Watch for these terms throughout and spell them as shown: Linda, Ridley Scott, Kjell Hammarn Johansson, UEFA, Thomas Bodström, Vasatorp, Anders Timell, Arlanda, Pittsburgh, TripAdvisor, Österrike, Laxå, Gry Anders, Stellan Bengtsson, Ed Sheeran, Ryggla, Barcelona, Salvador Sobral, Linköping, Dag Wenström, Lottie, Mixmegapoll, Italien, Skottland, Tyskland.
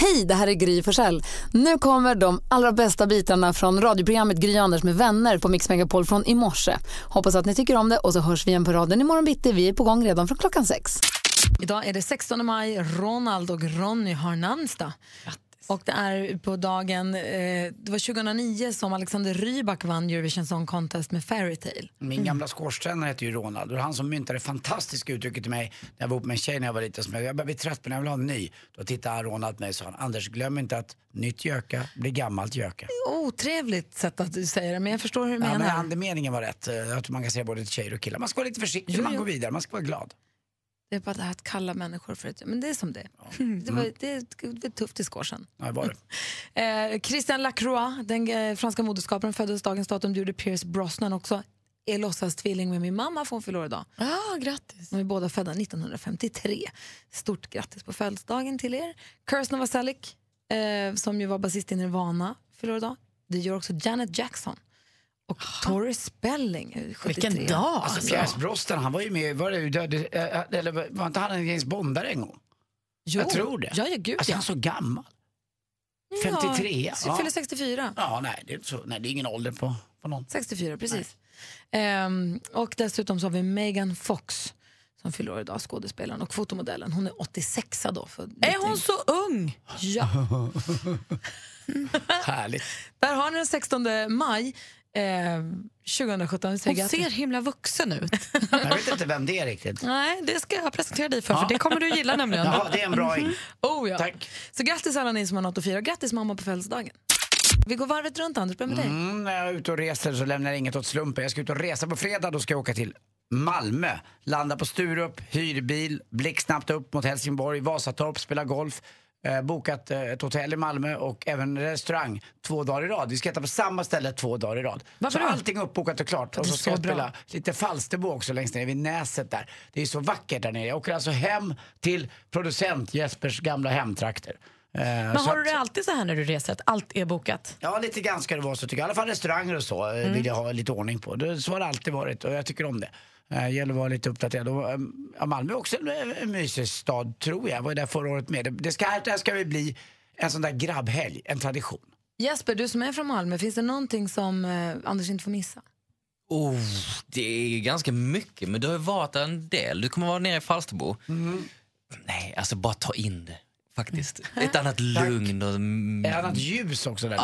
Hej, det här är Gry Försälj. Nu kommer de allra bästa bitarna från radioprogrammet Gry Anders med vänner på Mixmegapoll från i morse. Hoppas att ni tycker om det och så hörs vi igen på raden imorgon bitti. Vi är på gång redan från klockan 6. Idag är det 16 maj. Ronald och Ronny har namnsdag. Och det är på dagen, det var 2009 som Alexander Rybak vann Eurovision Song Contest med Fairytale. Min gamla skorstränare heter ju Ronald. Och han som myntade fantastiska uttrycket till mig när jag var upp med en tjej när jag var liten. Som jag bara blir trött på när jag vill ha en ny. Då tittade Ronald på mig och sa, Anders, glöm inte att nytt göka blir gammalt göka. Otrevligt sätt att du säger det, men jag förstår hur du menar. Men andemeningen var rätt. Jag tror man kan säga både till tjejer och killar. Man ska vara lite försiktig när man går vidare, man ska vara glad. Det är bara det här att kalla människor för ett... Men det är som det. Det var tufft i skårsen. Nej, var det. Christian Lacroix, den franska moderskaparen, föddes dagens datum. Du gjorde Pierce Brosnan också. Är låtsas tvilling med min mamma, får hon förlor idag. Ja, grattis. De är båda födda 1953. Stort grattis på födelsedagen till er. Kjersti Vazalic, som ju var basist i Nirvana, förlor idag. Det gör också Janet Jackson. Och Tori Spelling 73. Vilken dag! Alltså Pierce Brosnan, han var ju med, var det död, eller var inte han en James Bondare en gång? Jo, jag tror det. Alltså han är så gammal. 53. Ja, så fyller 64. Ja, nej, det är så, nej, det är ingen ålder på någon. 64, precis. Och dessutom så har vi Megan Fox som fyller idag, skådespelaren och fotomodellen. Hon är 86 då. Är hon så ung? Ja. Härligt. Där har ni den 16 maj. 2017. Hon ser himla vuxen ut. Jag vet inte vem det är riktigt. Nej, det ska jag presentera dig för det kommer du gilla nämligen. Ja, det är en bra in. Tack. Så grattis alla ni som har något att fira. Grattis mamma på födelsedagen. Vi går varvet runt, Anders, med dig. När jag är ute och reser så lämnar jag inget åt slumpen. Jag ska ut och resa på fredag, då ska jag åka till Malmö. Landa på Sturup, hyrbil, blick snabbt upp mot Helsingborg, Vasatorp, spela golf. Bokat ett hotell i Malmö och även en restaurang 2 dagar i rad. Vi ska äta på samma ställe 2 dagar i rad. Varför? Så allting är uppbokat och klart. Och så ska jag spela lite Falsterbo också längst ner vid Näset där. Det är så vackert där nere. Jag åker alltså hem till producent Jespers gamla hemtrakter. Men har du det alltid så här när du reser, att allt är bokat? Ja, lite grann ska det vara så tycker jag. I alla fall restauranger och så vill jag ha lite ordning på. Så har det alltid varit och jag tycker om det. Gäller att vara lite uppdaterad. Och Malmö är också en mysig stad, tror jag. Jag var där förra året med. Det här ska vi bli en sån där grabbhelg, en tradition. Jesper, du som är från Malmö, finns det någonting som Anders inte får missa? Det är ganska mycket, men det har ju varit en del. Du kommer vara nere i Falsterbo. Nej, alltså bara ta in det. Faktiskt. Ett annat lugn och ett annat ljus också där.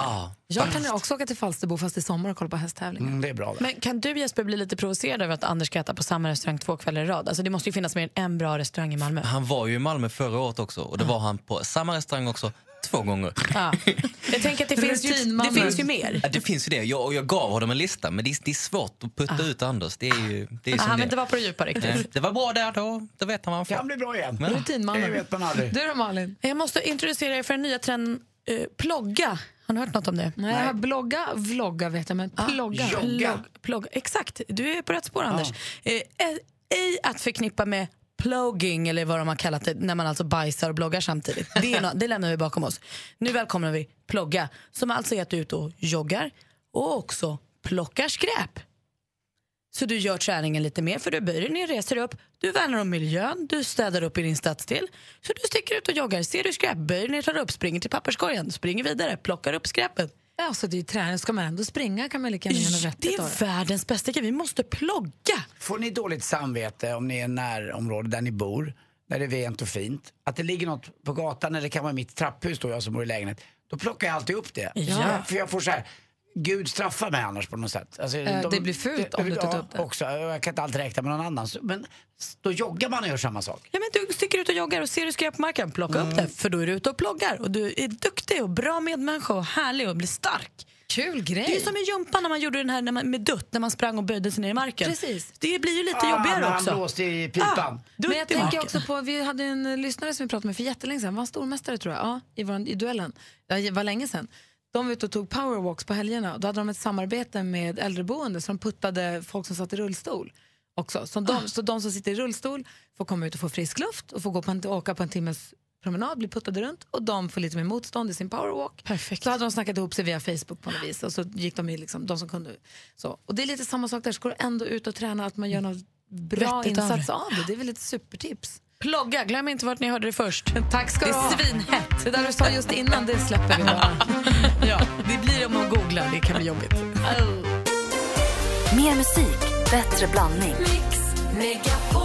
Jag kan ju också åka till Falsterbo fast i sommar och kolla på hästtävlingar. Det är bra där. Men kan du, Jesper, bli lite provocerad över att Anders ska äta på samma restaurang 2 kvällar i rad? Alltså det måste ju finnas mer än en bra restaurang i Malmö. Han var ju i Malmö förra året också och det var han på samma restaurang också 2 gånger. Jag tänker att det finns ju mer. Ja, det finns ju det. Jag gav honom en lista, men det är svårt att putta ut Anders. Det är han vill inte vara på det djupa riktigt. Det var bra där då. Då vet han vad han får. Kan bli bra igen. Rutinmannen. Det vet man aldrig. Du då, Malin? Jag måste introducera er för den nya trenden plogga. Har du hört något om det? Nej. Blogga, vlogga vet jag, men plogga. Plogga. Exakt. Du är på rätt spår, Anders. Ej att förknippa med plogging, eller vad de har kallat det, när man alltså bajsar och bloggar samtidigt. Det lämnar vi bakom oss. Nu välkomnar vi plogga, som alltså är att du är ute och joggar och också plockar skräp. Så du gör träningen lite mer, för du böjer ner, reser upp, du värnar om miljön, du städar upp i din stadsdel. Så du sticker ut och joggar, ser du skräp, böjer ner, tar upp, springer till papperskorgen, springer vidare, plockar upp skräpet. Ja, så det är ju träning. Ska man ändå springa kan man lika gärna rätt. Det är världens bästa grej. Vi måste plogga. Får ni dåligt samvete om ni är i närområde där ni bor, där det är rent och fint, att det ligger något på gatan eller kan vara mitt trapphus då jag som bor i lägenhet, då plockar jag alltid upp det. Ja. För jag får så här, Gud straffar mig annars på något sätt. Alltså, det blir fult om du tar upp det. Också. Jag kan inte alltid räkna med någon annan. Men då joggar man och gör samma sak. Ja, men du sticker ut och joggar och ser du skräp på marken, plocka upp det. För då är du ute och ploggar. Och du är duktig och bra medmänniska och härlig och blir stark. Kul grej. Det är som en jumpa när man gjorde den här med dutt, när man sprang och böjde sig ner i marken. Precis. Det blir ju lite jobbigare också. Han blåste i pipan. Men jag tänker också på, vi hade en lyssnare som vi pratade med för jättelänge sedan. Han var stormästare tror jag, i duellen. Det var länge sedan. De var ute och tog powerwalks på helgerna. Då hade de ett samarbete med äldreboende som puttade folk som satt i rullstol. också. Så de som sitter i rullstol får komma ut och få frisk luft och får gå på åka på en timmes promenad, bli puttade runt, och de får lite mer motstånd i sin powerwalk. Perfekt. Så hade de snackat ihop sig via Facebook på något vis, och så gick de ju liksom, de som kunde så. Och det är lite samma sak där, så går ändå ut och träna, att man gör något bra insats av det. Det är väl ett supertips. Plogga, glöm inte vart ni hörde det först. Tack ska du ha. Det är svinhett. Det där du sa just innan, det släpper vi bara. Ja, det blir om att googla, det kan bli jobbigt. Mer musik, bättre blandning. Mix Megapol.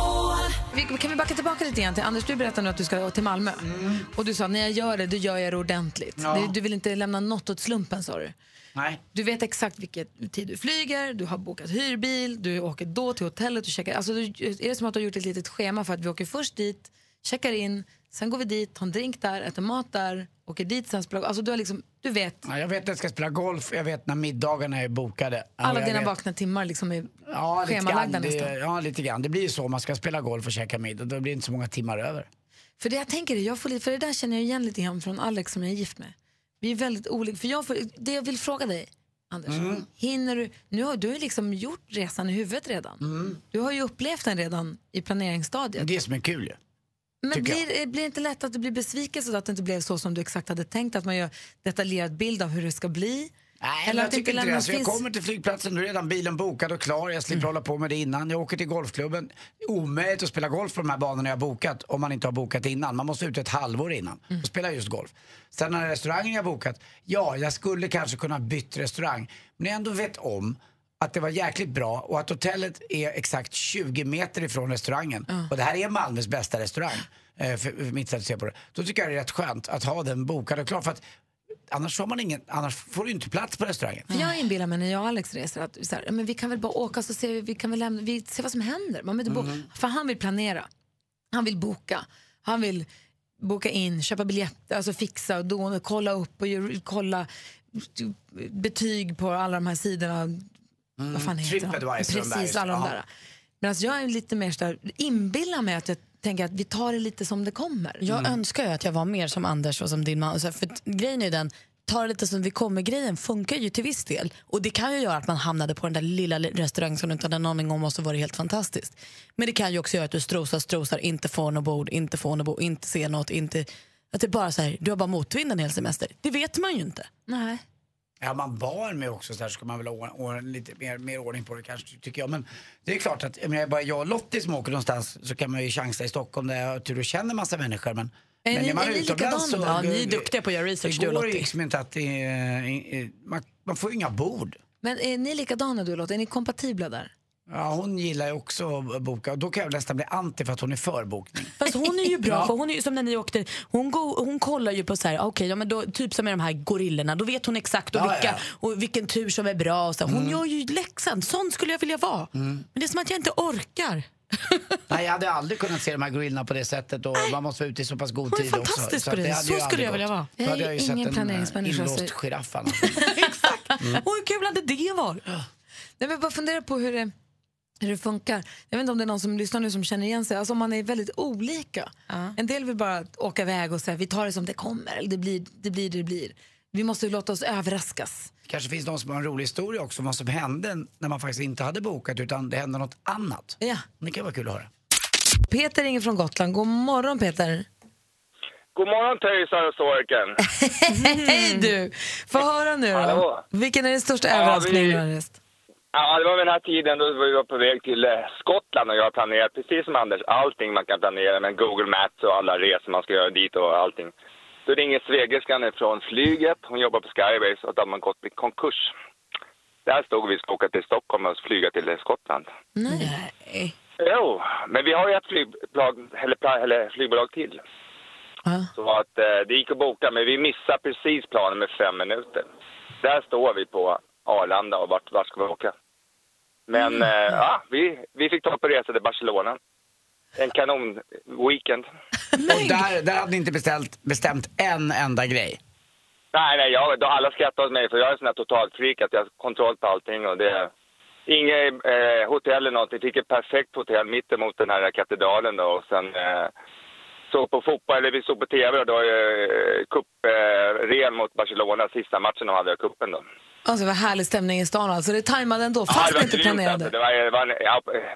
Kan vi backa tillbaka lite igen till Anders, du berättade nu att du ska till Malmö. Mm. Och du sa, när jag gör det, då gör jag det ordentligt. Ja. Du vill inte lämna något åt slumpen, sa du. Nej. Du vet exakt vilken tid du flyger, du har bokat hyrbil, du åker då till hotellet och checkar. Alltså, är det som att du har gjort ett litet schema för att vi åker först dit, checkar in, sen går vi dit, tar en drink där, äter mat där, åker dit, sen spelar. Alltså du har liksom, du vet. Ja, jag vet när jag ska spela golf, jag vet när middagarna är bokade. Alla dina vakna timmar liksom är schemalagda nästan. Ja, lite grann. Det blir ju så, man ska spela golf och käka middag, då blir det inte så många timmar över. För det jag tänker, för det där känner jag igen lite grann från Alex som jag är gift med. Vi är väldigt olika, för det jag vill fråga dig, Anders, hinner du, nu har du liksom gjort resan i huvudet redan. Mm. Du har ju upplevt den redan i planeringsstadiet. Det är som är kul ju. Men blir det inte lätt att du blir besviken så att det inte blev så som du exakt hade tänkt, att man gör detaljerad bild av hur det ska bli? Nej, eller jag tycker inte det. Så jag kommer till flygplatsen, nu är redan bilen bokad och klar. Jag slipper hålla på med det innan. Jag åker till golfklubben. Omöjligt att spela golf på de här banorna jag har bokat om man inte har bokat innan. Man måste ut ett halvår innan och spela just golf. Sen när restaurangen jag bokat, ja, jag skulle kanske kunna byta restaurang. Men jag ändå vet om att det var jäkligt bra och att hotellet är exakt 20 meter ifrån restaurangen. Och det här är Malmös bästa restaurang, för mitt sätt att se på det. Då tycker jag det är rätt skönt att ha den bokad och klar, för att annars får du inte plats på restaurangen. Jag inbillar mig när jag och Alex reser att så här, men vi kan väl bara åka, så ser vi kan väl lämna, vi ser vad som händer. Man vill inte för han vill planera. Han vill boka. Han vill boka in, köpa biljetter, alltså fixa och då kolla upp och kolla betyg på alla de här sidorna. Vad fan heter TripAdvisor, precis, alla de där. Men alltså jag är lite mer så där, inbillar mig att jag tänker att vi tar det lite som det kommer. Jag önskar ju att jag var mer som Anders och som din man. För grejen är ju den, ta det lite som vi kommer, grejen funkar ju till viss del. Och det kan ju göra att man hamnade på den där lilla restaurangen som du inte hade en aning om, och så var det helt fantastiskt. Men det kan ju också göra att du strosar, inte får något bord, inte ser något, inte... Att det är bara så här, du har bara motvind en hel semester. Det vet man ju inte. Nej. Ja, man var med också så här, ska man väl ha lite mer ordning på det kanske, tycker jag. Men det är klart att om jag bara och Lottie som åker någonstans, så kan man ju chansa i Stockholm där jag tur och känner massa människor. Men när man är utomlands så... Ja, ni är duktiga på att göra research, du Lottie. Liksom inte att man får inga bord. Men är ni likadana du Lottie? Är ni kompatibla där? Ja, hon gillar ju också att boka. Och då kan jag nästan bli anti för att hon är förbokning. Fast hon är ju bra, för hon är ju som när ni åkte. Hon kollar ju på så här, okej, ja, men då, typ som med de här gorillorna. Då vet hon exakt och vilken tur som är bra och så. Hon gör ju läxan, sån skulle jag vilja vara. Men det är som att jag inte orkar. Nej, jag hade aldrig kunnat se de här gorillorna på det sättet. Och man måste vara ute i så pass god tid också. Så det så skulle jag vilja vara. Då hade jag ju sett en inlåst giraff. Exakt, och hur kul hade det var. Nej, men bara fundera på hur det funkar. Jag vet inte om det är någon som lyssnar nu som känner igen sig. Alltså man är väldigt olika. En del vill bara åka iväg och säga vi tar det som det kommer. Eller det blir. Vi måste ju låta oss överraskas. Kanske finns någon som har en rolig historia också. Vad som hände när man faktiskt inte hade bokat, utan det hände något annat. Ja. Det kan vara kul att höra. Peter ringer från Gotland. God morgon Peter. God morgon Therese och Sorken. Hej du. Få höra nu då. Vilken är den största överraskningen du har rest? Ja, det var väl den här tiden då vi var på väg till Skottland och jag planerade precis som Anders allting man kan planera med Google Maps och alla resor man ska göra dit och allting. Då ringer svägerskan från flyget, hon jobbar på Skyways och då hade man gått i konkurs. Där stod vi och ska åka till Stockholm och flyga till Skottland. Nej. Jo, men vi har ju ett flygbolag till. Så att det gick att boka, men vi missade precis planen med 5 minuter. Där står vi på Arlanda och vart ska vi åka. Men vi fick ta på resa till Barcelona. En kanon weekend. Och där hade ni inte bestämt en enda grej. Nej, alla skrattade åt mig för jag är en sån här total freak att jag har kontroll på allting och det inget hotell eller någonting. Jag fick ett perfekt hotell mitt emot den här katedralen då, och sen såg på fotboll, eller vi såg på TV, och det var cup-ren mot Barcelona, sista matchen de hade i cupen då. Alltså vad härlig stämning i stan alltså. Det tajmade ändå, fast det inte planerade. Alltså. Det var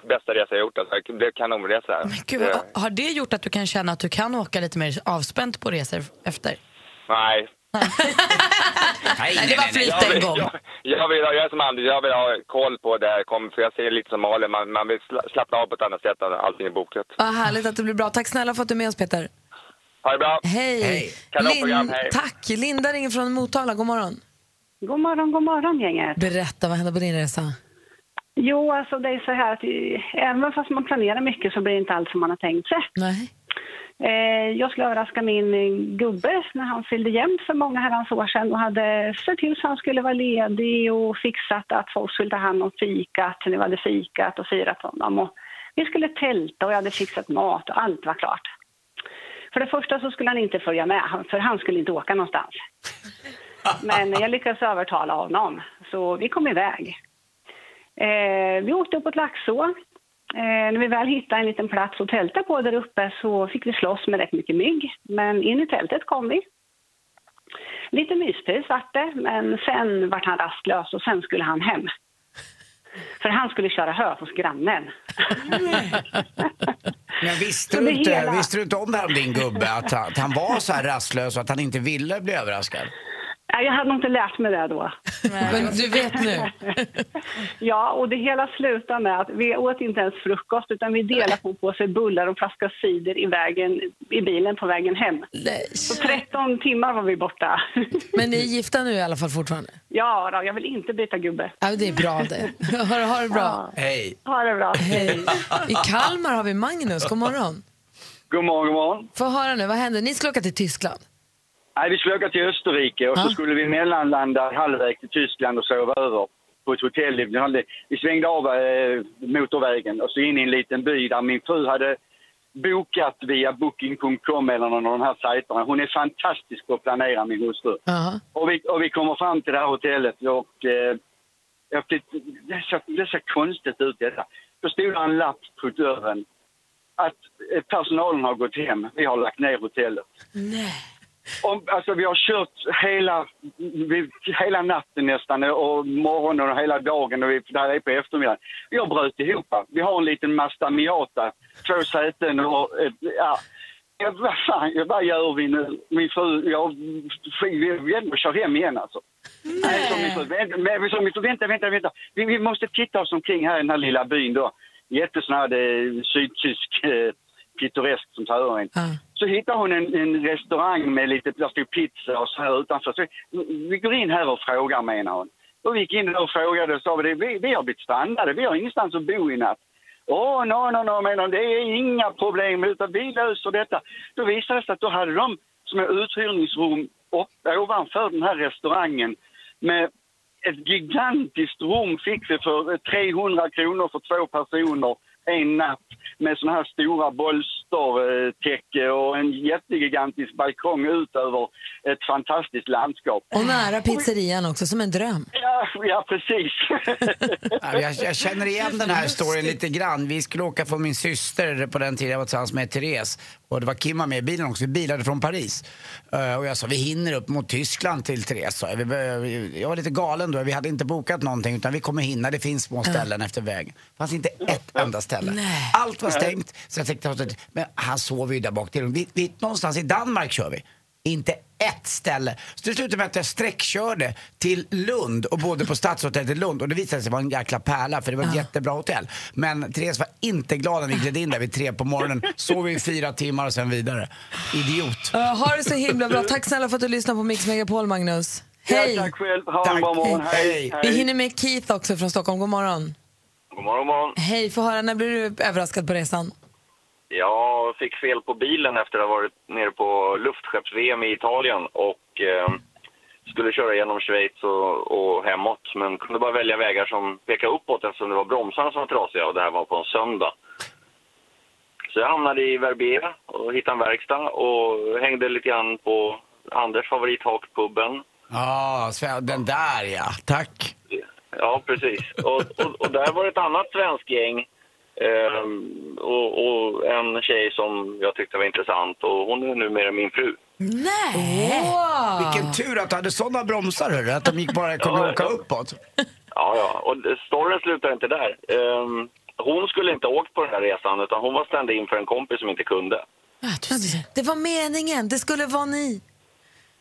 bästa resa jag gjort alltså. Det blev kanonresa. Men gud, har det gjort att du kan känna att du kan åka lite mer avspänt på resor efter? Nej. Nej, det var flyt en gång. Jag är som Anders, jag vill ha koll på det här, för jag ser lite som Malin, man vill slappna av på ett annat sätt än allting i boket. Vad härligt att det blir bra. Tack snälla för att du är med oss, Peter. Ha det bra. Hej. Hej. Tack. Linda ringer från Motala. God morgon. God morgon gänget. Berätta, vad hände på din resa? Jo, alltså det är så här att även fast man planerar mycket så blir det inte allt som man har tänkt sig. Nej. Jag skulle överraska min gubbe när han fyllde jämnt för många herrans år sedan och hade sett till så han skulle vara ledig och fixat att folk skulle ta hand om fikat. Nu hade fikat och firat honom och vi skulle tälta och jag hade fixat mat och allt var klart. För det första så skulle han inte följa med, för han skulle inte åka någonstans. Men jag lyckades övertala honom, så vi kom iväg. Vi åkte upp åt Laxå. När vi väl hittade en liten plats att tälta på där uppe så fick vi slåss med rätt mycket mygg. Men in i tältet kom vi. Lite myspys vart det, men sen vart han rastlös och sen skulle han hem. För han skulle köra hö hos grannen. Men visste du inte om det här, din gubbe, att han var så här rastlös och att han inte ville bli överraskad? Jag hade nog inte lärt mig det då. Men du vet nu. Ja, och det hela slutar med att vi åt inte ens frukost, utan vi delade på sig bullar och flaska cider i bilen på vägen hem. Nej. Så 13 timmar var vi borta. Men ni är gifta nu i alla fall fortfarande? Ja, då, jag vill inte byta gubbe. Ja, det är bra det. Ha det bra. Ja. Hej. Ha det bra. Hej. I Kalmar har vi Magnus. God morgon. God morgon, god morgon. Få höra nu, vad händer? Ni ska åka till Tyskland. Nej, vi skulle åka till Österrike och så skulle vi mellanlanda halvväg till Tyskland och sova över på ett hotell. Vi svängde av motorvägen och så in i en liten by där min fru hade bokat via booking.com eller någon av de här sajterna. Hon är fantastisk på att planera, min hustru. Och vi kommer fram till det här hotellet och det ser konstigt ut detta. Då stod en lapp på dörren att personalen har gått hem. Vi har lagt ner hotellet. Nej. Alltså vi har kört hela natten nästan och morgonen och hela dagen och där är på eftermiddagen. Vi har bröt ihop. Vi har en liten Mazda Miata, 2 säten och ja. Vad fan, vad gör vi nu? Min fru, vi kör hem igen alltså. Nej, som min fru, vänta. Vi måste titta oss omkring här i den här lilla byn då. Jättesnöd sydtysk pittoresk som tar en. Så hittar hon en restaurang med lite pizza och så här utanför. Så vi går in här och frågar, menar hon. Och vi gick in och frågade och sa vi har blivit strandade. Vi har ingenstans att bo i natt. No, menar hon. Det är inga problem utan vi löser detta. Då visade det sig att då hade de som ett uthyrningsrum ovanför den här restaurangen med ett gigantiskt rum fick vi för 300 kronor för 2 personer. En natt med såna här stora bolstertäcke och en jättegigantisk balkong ut över ett fantastiskt landskap. Och nära pizzerian också, som en dröm. Ja precis. jag känner igen den här storyn lite grann. Vi skulle åka från min syster på den tiden jag var tillsammans med Therese. Och det var Kim med i bilen också. Vi bilade från Paris. Och jag sa, vi hinner upp mot Tyskland till Therese. Jag var lite galen då. Vi hade inte bokat någonting utan vi kommer hinna. Det finns små ställen efter vägen. Det fanns inte ett enda ställe. Nej. Allt var stängt, så jag tänkte att men han sov ju där bak till. Vi någonstans i Danmark kör vi. Inte ett ställe. Så det slutade med att jag sträckkörde till Lund och bodde på stadshotellet i Lund. Och det visade sig vara en jäkla pärla, för det var ett jättebra hotell. Men Therese var inte glad när vi gled in där vid 3 på morgonen. Sov vi 4 timmar och sen vidare. Idiot. Ha det så himla bra. Tack snälla för att du lyssnade på Mix Megapol, Magnus. Hej. Ja, tack själv. Ha en bra morgon. Hej. Vi hinner med Keith också från Stockholm. God morgon. God morgon. Hej, få höra, när blev du överraskad på resan? Jag fick fel på bilen efter att ha varit nere på luftskepps-VM i Italien och skulle köra genom Schweiz och hemåt. Men kunde bara välja vägar som pekade uppåt eftersom det var bromsarna som var trasiga och det här var på en söndag. Så jag hamnade i Verbera och hittade en verkstad och hängde lite grann på Anders favorithakpubben. Den där ja, tack. Ja, precis. Och där var ett annat svensk gäng Och en tjej som jag tyckte var intressant, och hon är numera min fru. Nej! Wow. Vilken tur att du hade sådana bromsar, hörde, att de gick bara kunde åka uppåt. Ja, ja. Och storyn slutar inte där. Hon skulle inte ha åkt på den här resan, utan hon var ständig inför en kompis som inte kunde. Det var meningen, det skulle vara ni.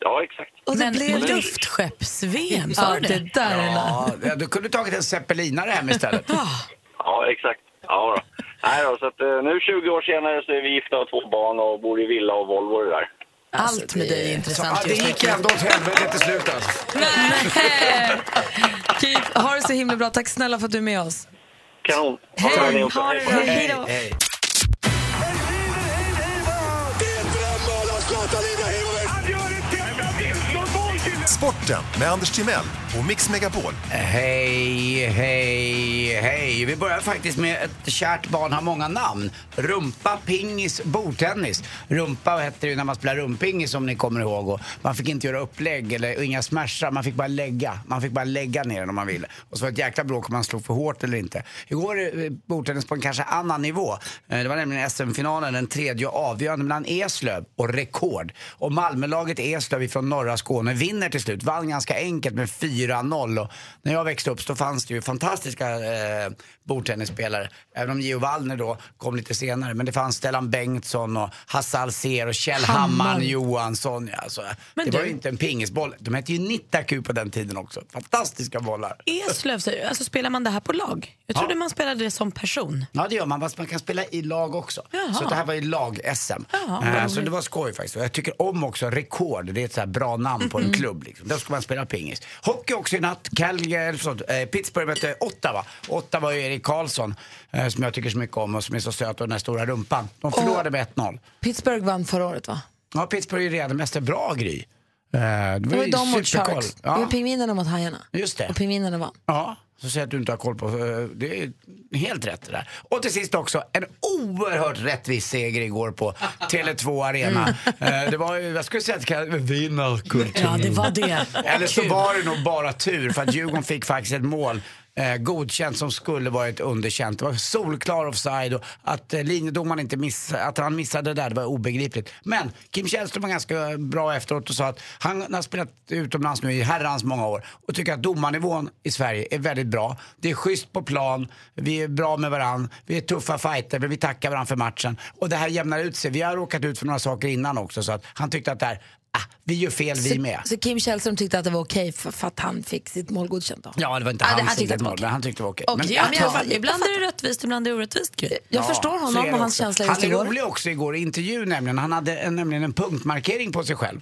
Ja, exakt. Och det blev luftskepps-VM, sa du det där? Ja, du kunde tagit en zeppelinare hem istället. Ja, exakt. Ja då. Nej då, så att, nu 20 år senare så är vi gifta och 2 barn och bor i villa och Volvo och det där. Allt med dig är intressant. Ja, det gick ändå åt helvete till slut. Keep, ha det så himla bra. Tack snälla för att du är med oss. Kanon. Hej, ha det. Hej då. Hej. Sporten med Anders Timell och Mixmegapoll. Hej, hej, hej. Vi börjar faktiskt med ett kärt barn har många namn. Rumpa, pingis, bordtennis. Rumpa hette ju när man spelar rumpingis, om ni kommer ihåg. Och man fick inte göra upplägg eller inga smashar. Man fick bara lägga. Man fick bara lägga ner om man ville. Och så var ett jäkla bråk om man slog för hårt eller inte. Igår bordtennis på en kanske annan nivå. Det var nämligen SM-finalen, den 3:e avgörande mellan Eslöv och Rekord. Och Malmölaget Eslöv från norra Skåne vinner till slut. Vann ganska enkelt med 4-0. Och när jag växte upp så fanns det ju fantastiska bordtennisspelare. Även om Gio Wallner då kom lite senare. Men det fanns Stellan Bengtsson och Hasse Alsér och Kjell Hammarn Johansson. Alltså, det var ju inte en pingisboll. De hette ju Nittaku på den tiden också. Fantastiska bollar. Eslöv, alltså spelar man det här på lag? Jag trodde man spelade det som person. Ja, det gör man. Man kan spela i lag också. Jaha. Så det här var ju lag-SM. Så det var skoj faktiskt. Jag tycker om också Rekord. Det är ett så här bra namn på en klubb. Liksom. Då ska man spela pingis. Hockey också i natt. Pittsburgh mötte Ottawa. Ottawa var ju Erik Karlsson, som jag tycker så mycket om och som är så söt, och den här stora rumpan. De förlorade med 1-0. Pittsburgh vann förra året, va? Ja, Pittsburgh är ju redan mest bra grej. Det var ju de mot Sharks. Ja. Det var pingvinerna mot hajarna. Just det. Och pingvinerna vann. Ja. Så säger att du inte har koll på. Det är helt rätt det där. Och till sist också, en oerhört rättvis seger igår på Tele2 Arena. Det var ju, jag skulle säga att det kallades vinnarkultur. Ja, det var det. Eller så var det nog bara tur, för att Djurgården fick faktiskt ett mål godkänt som skulle varit underkänt. Det var solklar offside, och att linjedomaren inte att han missade det där, det var obegripligt. Men Kim Källström var ganska bra efteråt och sa att han har spelat utomlands nu i herrans många år och tycker att domarnivån i Sverige är väldigt bra. Det är schysst på plan, vi är bra med varann, vi är tuffa fighter, men vi tackar varann för matchen. Och det här jämnar ut sig. Vi har råkat ut för några saker innan också, så att han tyckte att det här, vi gör fel, vi med. Så Kim Källström tyckte att det var okej för att han fick sitt mål godkänt då? Ja, det var inte han tyckte mål, men han tyckte det var okej. Okay. Men ibland är det rättvist, ibland är det orättvist. Jag förstår honom och hans känsla. Han är rolig också igår i intervju nämligen. Han hade nämligen en punktmarkering på sig själv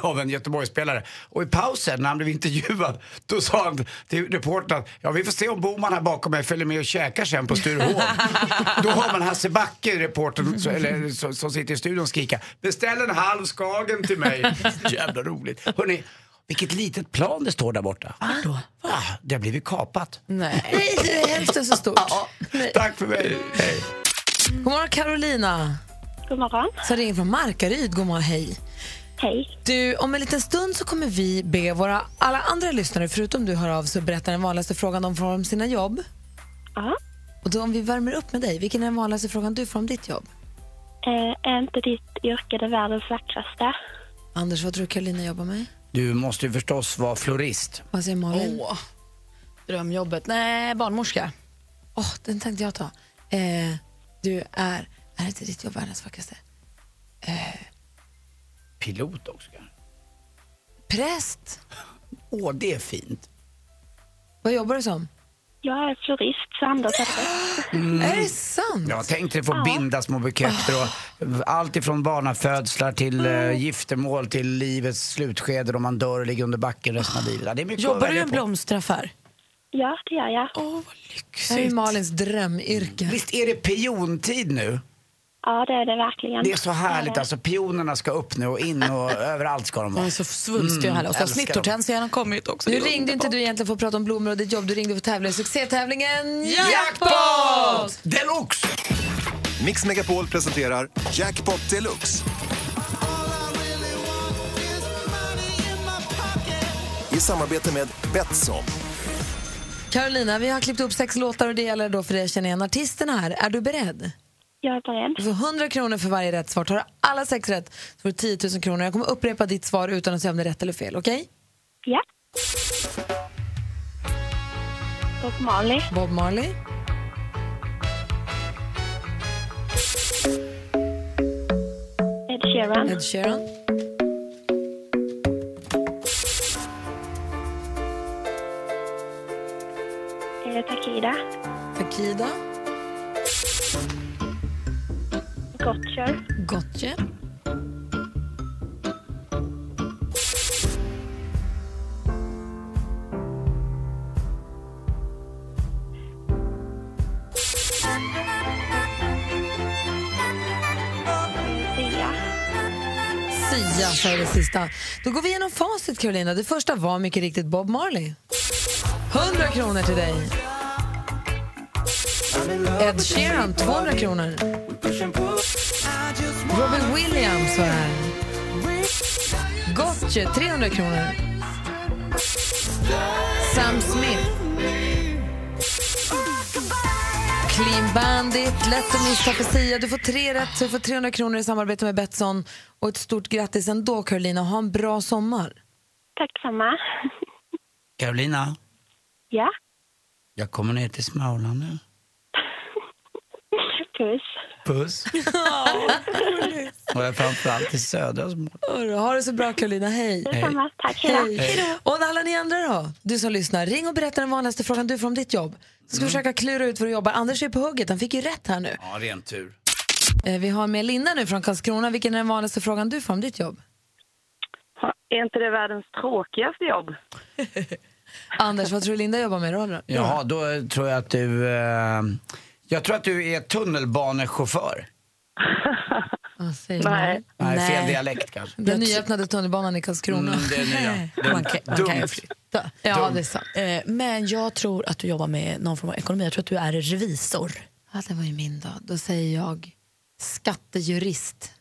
av en Göteborgsspelare. Och i pausen när han blev intervjuad, då sa han till reportern att vi får se om Boman här bakom mig följer med och käkar sen på Sturup. Då har man Hasse Backe, reportern som sitter i studion och skriker: "Beställ en halv skagen till mig." Jävla roligt. Hörrni, vilket litet plan det står där borta. Det har blivit kapat. Nej, det är hälften så stort. Tack för mig. Hej. God morgon, Carolina. God morgon. Så ringer från Markaryd. God morgon, hej. Hej. Du, om en liten stund så kommer vi be alla andra lyssnare, förutom du hör av sig, berätta den vanligaste frågan de får om sina jobb. Ja. Och då om vi värmer upp med dig, vilken är den vanligaste frågan du får om ditt jobb? Är inte ditt yrke det världens vackraste? Anders, vad tror du Karolina jobbar med? Du måste ju förstås vara florist. Vad säger Malin? Drömjobbet. Nej, barnmorska. Den tänkte jag ta. Du är inte ditt jobb världens vackraste? Pilot också. Präst? Det är fint. Vad jobbar du som? Jag är florist, så Anders är det. Är det sant? Jag tänkte få binda små buketter och allt ifrån barnafödslar till giftermål till livets slutskede, om man dör och ligger under backen resten av livet. Det är mycket. Jobbar du i en blomstraffär? Ja, det gör jag. Vad lyxigt. Det är ju Malins drömyrke. Visst är det piontid nu? Ja, det är det verkligen. Det är så härligt, alltså pionerna ska upp nu och in och överallt ska de vara. Det är så svulstiga och härliga. Och så snittortensian har kommit också. Nu ringde inte du egentligen för att prata om blommor och ditt jobb. Du ringde för tävling. Succétävlingen Jackpot Deluxe! Mix Megapol presenterar Jackpot Deluxe. I samarbete med Betsson. Carolina, vi har klippt upp 6 låtar och det gäller då för dig att känna igen artisterna här. Är du beredd? Jag är beredd. Du får 100 kronor för varje rätt svar. Tar du alla 6 rätt så får du 10 000 kronor. Jag kommer upprepa ditt svar utan att säga om det är rätt eller fel, okej? Okay? Ja. Bob Marley. Bob Marley. Ed Sheeran. Ed Sheeran. Takida. Takida. Gotcher. Gotcher. Ja, så är det sista. Då går vi igenom facit, Carolina. Det första var mycket riktigt Bob Marley. 100 kronor till dig. Ed Sheeran, 200 kronor. Robin Williams var här. Gotche, 300 kronor. Sam Smith. Clean Bandit, lätt att missa för Sia. Du får 3 rätt, så du får 300 kronor i samarbete med Betsson. Och ett stort grattis ändå, Carolina. Ha en bra sommar. Tack samma. Carolina? Ja? Jag kommer ner till Småland nu. Puss. Puss. Och jag är framförallt till södra Småland. Ha det så bra, Carolina. Hej. Hej. Tack. Hej. Och alla ni andra då, du som lyssnar, ring och berätta den vanligaste frågan du får om ditt jobb. Så ska vi försöka klura ut var du jobbar. Anders är på hugget, han fick ju rätt här nu. Ja, ren tur. Vi har med Linda nu från Karlskrona. Vilken är den vanligaste frågan du får om ditt jobb? Ha, är inte det världens tråkigaste jobb? Anders, vad tror du Linda jobbar med då? Ja, då tror jag att du... jag tror att du är tunnelbanechaufför. Nej. Nej, fel dialekt kanske. Den nyöppnade tunnelbanan i Karlskrona. Det är nya. Man kan flytta. Ja, det är sant. Men jag tror att du jobbar med någon form av ekonomi. Jag tror att du är revisor. Ja, det var ju min dag. Då säger jag skattejurist.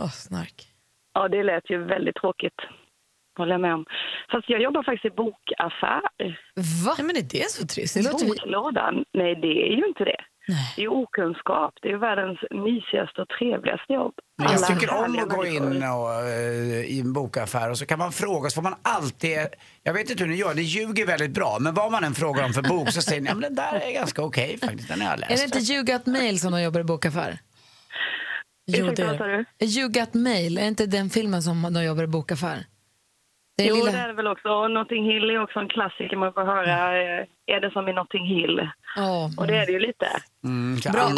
Åh, snark. Ja, det lät ju väldigt tråkigt. Håller jag med om. Fast jag jobbar faktiskt i bokaffär. Va? Nej, men är det så trist? Boklådan? Nej, det är ju inte det. Nej. Det är okunskap. Det är ju världens mysigaste och trevligaste jobb. Men jag tycker om att gå in i en bokaffär och så kan man fråga, så får man alltid, jag vet inte hur ni gör, det ljuger väldigt bra, men vad man än frågar om för bok så säger ni, ja men den där är ganska okej faktiskt, den har jag läst. Är det inte ljugat mail som de jobbar i bokaffär? Jo, det är det. Ljugat mail, är inte den filmen som de jobbar i bokaffär? Det jo, lilla... det är det väl också. Och Notting Hill är också en klassiker. Man får höra, är det som i Notting Hill? Oh. Och det är det ju lite. Bra.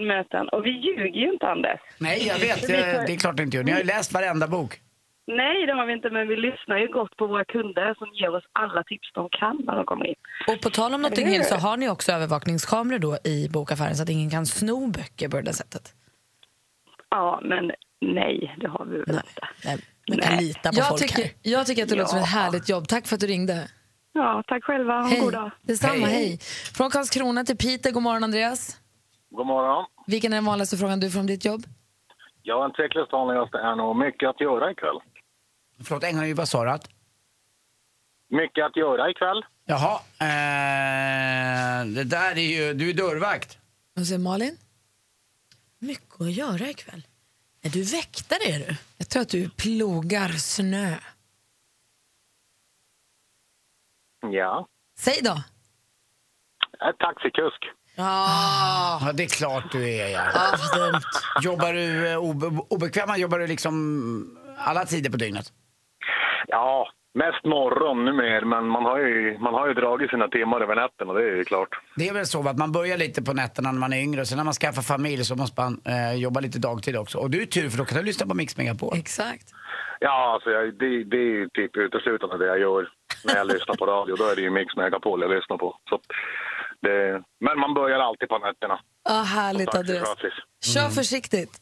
Möten. Och vi ljuger ju inte, Anders. Nej, jag vet. Det är klart inte ju. Ni har ju läst varenda bok. Nej, det har vi inte. Men vi lyssnar ju gott på våra kunder som ger oss alla tips de kan när de kommer in. Och på tal om Notting Hill så har ni också övervakningskameror då i bokaffären så att ingen kan sno böcker på det sättet. Ja, men nej, det har vi väl inte. Nej. Jag tycker att det låter som ett härligt jobb. Tack för att du ringde. Ja, tack själva. Ha en god dag. Detsamma, hej. Från Karlskrona till Peter. God morgon, Andreas. God morgon. Vilken är den vanligaste frågan du får om ditt jobb? Jag är en tveklöst vanligaste är nog mycket att göra ikväll. Förlåt, en gång ju bara svarat. Mycket att göra ikväll. Jaha. Det där är ju... Du är dörrvakt. Och så Malin? Mycket att göra ikväll. Är du väktare, är du? Jag tror att du plogar snö. Ja. Säg då. Jag är taxikusk. Ja, det är klart du är. Ja. Jobbar du obekväma? Jobbar du liksom alla tider på dygnet? Ja, mest morgon numera. Men man har ju dragit sina timmar över natten och det är ju klart. Det är väl så att man börjar lite på nätterna när man är yngre. Och sen när man skaffar familj så måste man jobba lite dagtid också. Och du är tur för då kan du lyssna på Mixmegapoll. Exakt. Ja, alltså det är ju typ uteslutande det jag gör. När jag lyssnar på radio då är det ju Mixmegapoll jag lyssnar på. Så det, men man börjar alltid på nätterna. Ja, härligt adress. Kör försiktigt.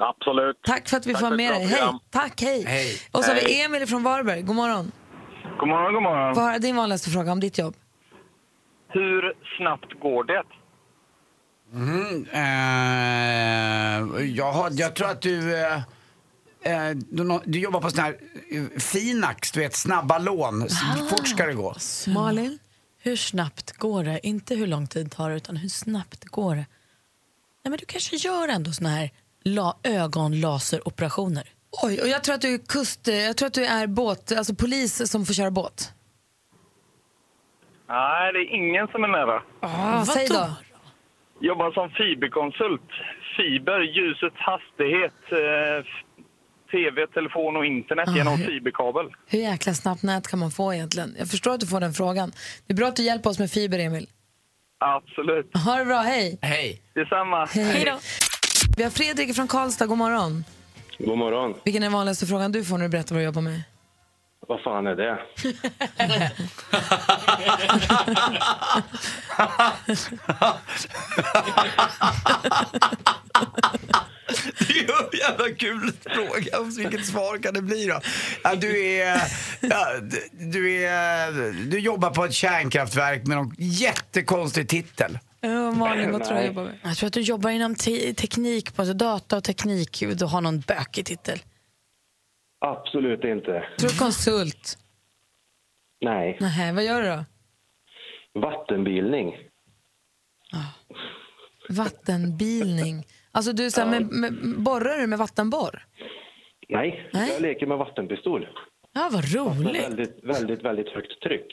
Absolut. Tack för att vi får med dig. Hej. Tack, hej. Hej. Och så har vi Emil från Varberg. God morgon. God morgon, god morgon. Vad är din vanligaste fråga om ditt jobb? Hur snabbt går det? Jag tror att du jobbar på sån här Finax, du vet, snabba lån. Fort ska det gå. Malin? hur snabbt går det? Inte hur lång tid tar det, utan hur snabbt går det? Nej, men du kanske gör ändå såna här ögonlaseroperationer. Oj, och jag tror att du är jag tror att du är båt, alltså polis som får köra båt. Nej, det är ingen som är nära. Vad säg då? Jobbar som fiberkonsult. Fiber, ljusets hastighet, tv, telefon och internet genom fiberkabel. Hur jäkla snabbt nät kan man få egentligen? Jag förstår att du får den frågan. Det är bra att du hjälper oss med fiber, Emil. Absolut. Ha det bra, hej. Hej. Detsamma. Hej då. Vi har Fredrik från Karlstad, god morgon. God morgon. Vilken är den vanligaste frågan du får när du berättar vad du jobbar med? Vad fan är det? Det är ju en jävla kul fråga. Vilket svar kan det bli då? Du jobbar på ett kärnkraftverk med en jättekonstig titel. Malin, vad tror du jag jobbar med? Jag tror att du jobbar inom teknik, på data och teknik. Du har någon bökig titel. Absolut inte. Tror du konsult? Nej. Nej, vad gör du då? Vattenbildning. Vattenbildning. Alltså du så här, borrar du med vattenborr? Nej, jag leker med vattenpistol. Ja, vad roligt. Väldigt, väldigt, väldigt högt tryck.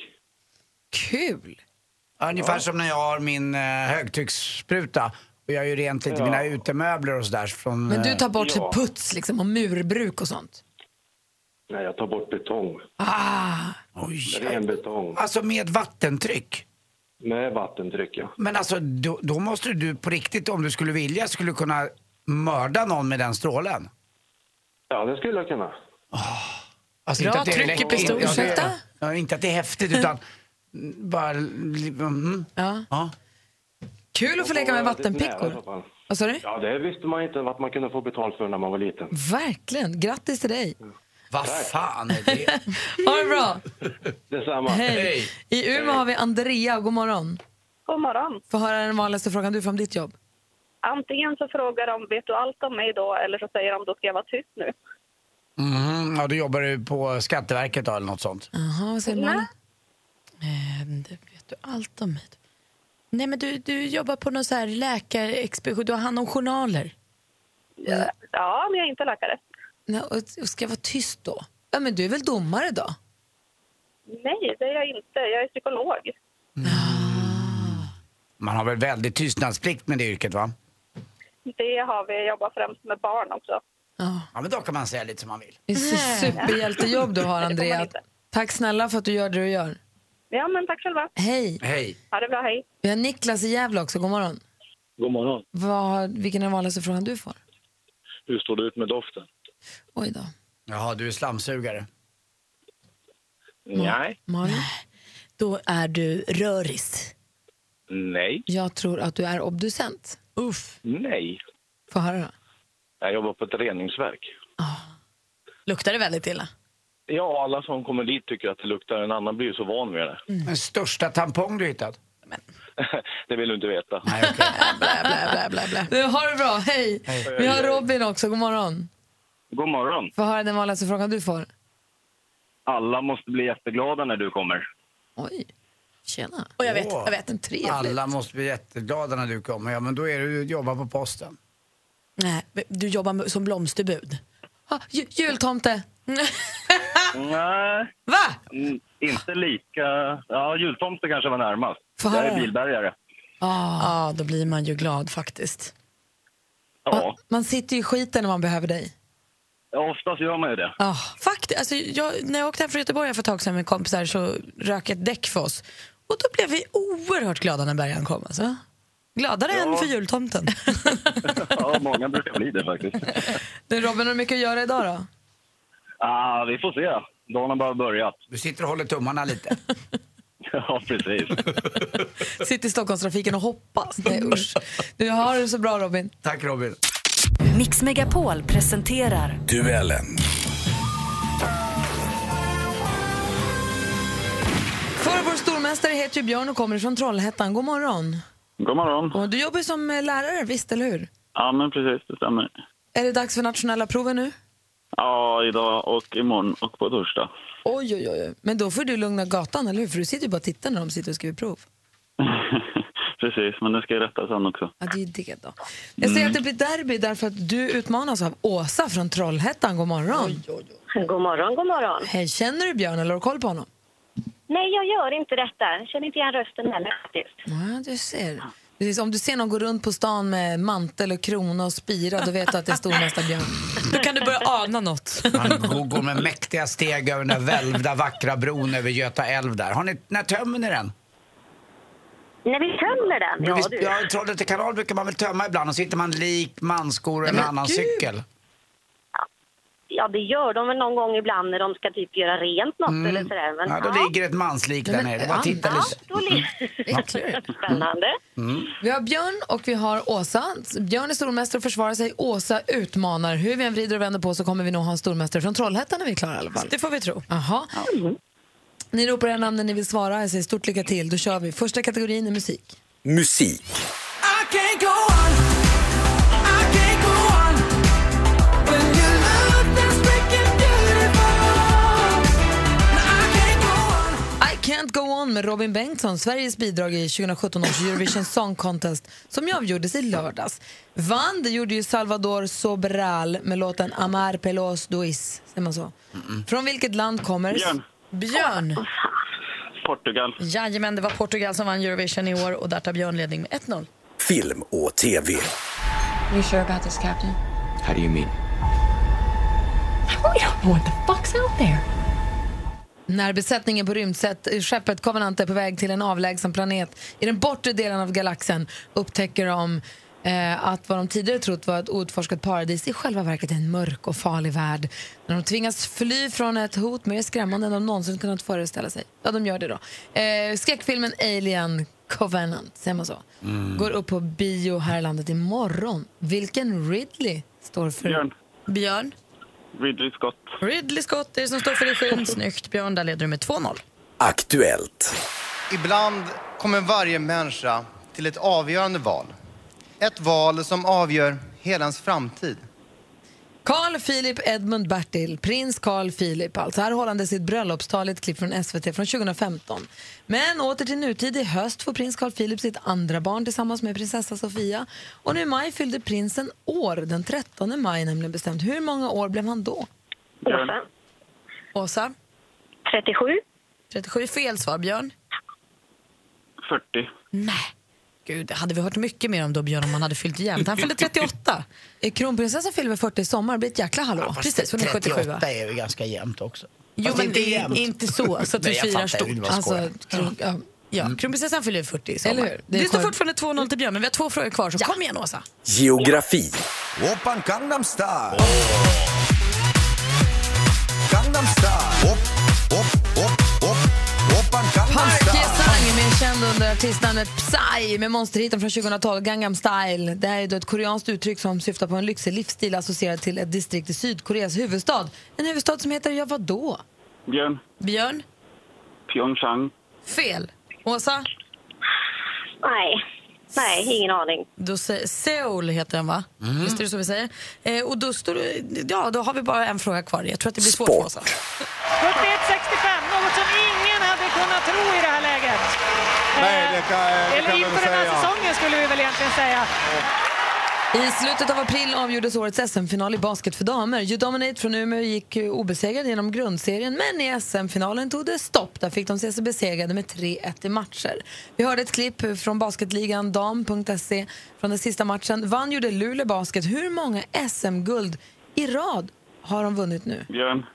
Kul. Ungefär som när jag har min högtrycksspruta. Och jag är ju rent lite mina utemöbler och sådär från... Men du tar bort puts liksom och murbruk och sånt? Nej, jag tar bort betong. Ren betong. Alltså med vattentryck? Med vattentryck, ja. Men alltså, då måste du på riktigt, om du skulle vilja, skulle kunna mörda någon med den strålen? Ja, det skulle jag kunna. Alltså, bra tryck i pistol, ursäkta? Inte att det är häftigt, utan... Bara... Ja. Kul att få leka med vattenpickor. Vad sa du? Ja, det visste man inte att man kunde få betalt för när man var liten. Verkligen, grattis till dig. Vad fan är det? Ha det bra. Detsamma. Hej. I Umeå har vi Andrea, god morgon. God morgon. Får höra den vanligaste frågan du får om ditt jobb. Antingen så frågar de, vet du allt om mig då? Eller så säger de, då ska jag vara tyst nu. Ja, då jobbar du på Skatteverket då, eller något sånt. Jaha, vad säger man? Vet du allt om mig? Nej, men du jobbar på någon så här läkarexpedition. Du har hand om journaler. Ja, men jag är inte läkare. Nej, och ska jag vara tyst då? Ja, men du är väl domare då? Nej, det är jag inte. Jag är psykolog. Man har väl väldigt tystnadsplikt med det yrket, va? Det har vi. Jobbar främst med barn också. Ja, men då kan man säga lite som man vill. Det är superhjältejobb du har, Andrea. Tack snälla för att du gör det du gör. Ja, men tack själva. Hej. Hej. Ha det bra, hej. Vi har Niklas i Gävle också, god morgon. God morgon. Vilken är den vanligaste frågan du får? Hur står du ut med doften? Oj då. Jaha, du är slamsugare. Nej. Då är du röris. Nej. Jag tror att du är obducent. Uff. Nej. Får höra då? Jag jobbar på ett reningsverk. Luktar det väldigt illa? Ja, alla som kommer dit tycker att det luktar. En annan blir ju så van med det. Den största tampong du hittat? Men. Det vill du inte veta. Nej, okay. Du, har det bra, hej. Hej. Vi har Robin också, god morgon. God morgon. Vad har den vanligaste frågan du får? Alla måste bli jätteglada när du kommer. Oj, tjena. Och jag vet en trevligt. Alla måste bli jätteglada när du kommer. Ja, men då är du jobbar på posten. Nej, du jobbar som blomsterbud. Jultomte. Nej. Va? Inte lika. Ja, jultomte kanske var närmast. Jag är bilbärgare. Då blir man ju glad faktiskt. Man sitter ju i skiten när man behöver dig. Oftast gör man ju det. Faktiskt. Alltså, när jag åkte hem från Göteborg för ett tag sedan med kompisar så rök ett däck för oss. Och då blev vi oerhört glada när bärgaren kom. Alltså. Gladare än för jultomten. Ja, många brukar bli det faktiskt. Du, Robin, har du mycket att göra idag då? Vi får se. Dagen har bara börjat. Du sitter och håller tummarna lite. Ja, precis. Sitter i Stockholmstrafiken och hoppas. Nej, usch. Du har det så bra, Robin. Tack, Robin. Mixmegapoll presenterar Duellen. För vår stormästare heter Björn och kommer från Trollhättan. God morgon. God morgon. Och du jobbar som lärare, visst, eller hur? Ja, men precis, det stämmer. Är det dags för nationella proven nu? Ja, idag och imorgon och på torsdag. Oj, oj, oj. Men då får du lugna gatan, eller hur? För du sitter ju bara och tittar när de sitter och skriver prov. Precis, men den ska ju rättas an också. Ja, det är ju det då. Jag säger att det blir derby därför att du utmanas av Åsa från Trollhättan. God morgon. Oj, oj, oj. God morgon, god morgon. Hej, känner du Björn eller har du koll på honom? Nej, jag gör inte detta. Jag känner inte igen rösten heller faktiskt. Ja, du ser. Precis, om du ser någon gå runt på stan med mantel och krona och spira, då vet du att det är stormästare Björn. Då kan du börja ana något. Han går med mäktiga steg över den välvda vackra bron över Göta älv där. Har ni, när tömmer ni den? När vi tömmer den, ja du. Ja, i Trollhätte kanal brukar man väl tömma ibland och så hittar man lik, manskor eller annan cykel. Ja, det gör de väl någon gång ibland när de ska typ göra rent något eller sådär. Men, ja, då ligger ett manslik där nere. Bara titta lite. Spännande. Vi har Björn och vi har Åsa. Björn är stormästare och försvarar sig. Åsa utmanar. Hur vi än vrider och vänder på så kommer vi nog ha en stormästare från Trollhättan när vi är klara i alla fall. Det får vi tro. Aha. Ni ropar en namn när ni vill svara. Jag säger stort lycka till. Då kör vi. Första kategorin är musik. Musik. I can't go on. Can't Go On med Robin Bengtsson, Sveriges bidrag i 2017 års Eurovision Song Contest som jag avgjordes i lördags. Vann, det gjorde ju Salvador Sobral med låten Amar Pelos Dois, säger man så. Från vilket land kommer Björn? Portugal. Jajamän, det var Portugal som vann Eurovision i år och där tar Björn ledning med 1-0. Film och TV. Are you sure about this, Captain? How do you mean? We don't know what the fuck's out there. När besättningen på rymdskeppet Covenant är på väg till en avlägsen planet i den bortre delen av galaxen upptäcker de att vad de tidigare trott var ett outforskat paradis i själva verket en mörk och farlig värld. När de tvingas fly från ett hot mer skrämmande än de någonsin kunnat föreställa sig. Ja, de gör det då. Skräckfilmen Alien Covenant, säger man så, går upp på bio här i landet imorgon. Vilken Ridley står för? Björn? Ridley Scott. Ridley Scott, det är som står för regin. Snyggt, Björn, där leder du med 2-0. Aktuellt. Ibland kommer varje människa till ett avgörande val. Ett val som avgör hela ens framtid. Carl Philip Edmund Bertil, prins Carl Philip, alltså här håller han sitt bröllopstal i ett klipp från SVT från 2015. Men åter till nutid i höst får prins Carl Philip sitt andra barn tillsammans med prinsessa Sofia. Och nu i maj fyllde prinsen år, den 13 maj nämligen bestämt. Hur många år blev han då? Åsa. Åsa? 37. 37, fel svar, Björn. 40. Nej. Gud, hade vi hört mycket mer om då, Björn, om man hade fyllt jämnt. Han fyllde 38. Kronprinsessan fyllde 40 i sommar, det blir ett jäkla hallå. Ja, precis, 38 är ju ganska jämnt också. Jo, fast men det är inte så att vi firar stort. Alltså, kronprinsessan fyller 40 i sommar. Eller hur? Det står fortfarande 2-0 till Björn, men vi har 2 frågor kvar, så kom igen, Åsa. Geografi. Open Gangnam Style. Gangnam Style. Parkesang, mer känd under artistnamnet Psy, med monsterhiten från 2012 Gangnam Style. Det här är då ett koreanskt uttryck som syftar på en lyxig livsstil associerad till ett distrikt i Sydkoreas huvudstad. En huvudstad som heter, ja, vadå? Björn? Pyeongchang. Fel. Åsa? Nej, ingen aning. Då Seoul heter den, va? Visst är det så vi säger? Och då står då har vi bara en fråga kvar. Jag tror att det blir svårt för oss. 71-65, något som ingen hade kunnat tro i det här läget. Nej, det kan jag inte säga. Eller inför den här säsongen skulle vi väl egentligen säga. I slutet av april avgjordes årets SM-final i basket för damer. U-Dominate från Umeå gick obesegrade genom grundserien, men i SM-finalen tog det stopp. Där fick de se sig besegrade med 3-1 i matcher. Vi hörde ett klipp från basketligan dam.se från den sista matchen. Vann gjorde Luleå basket. Hur många SM-guld i rad har de vunnit nu? Björn?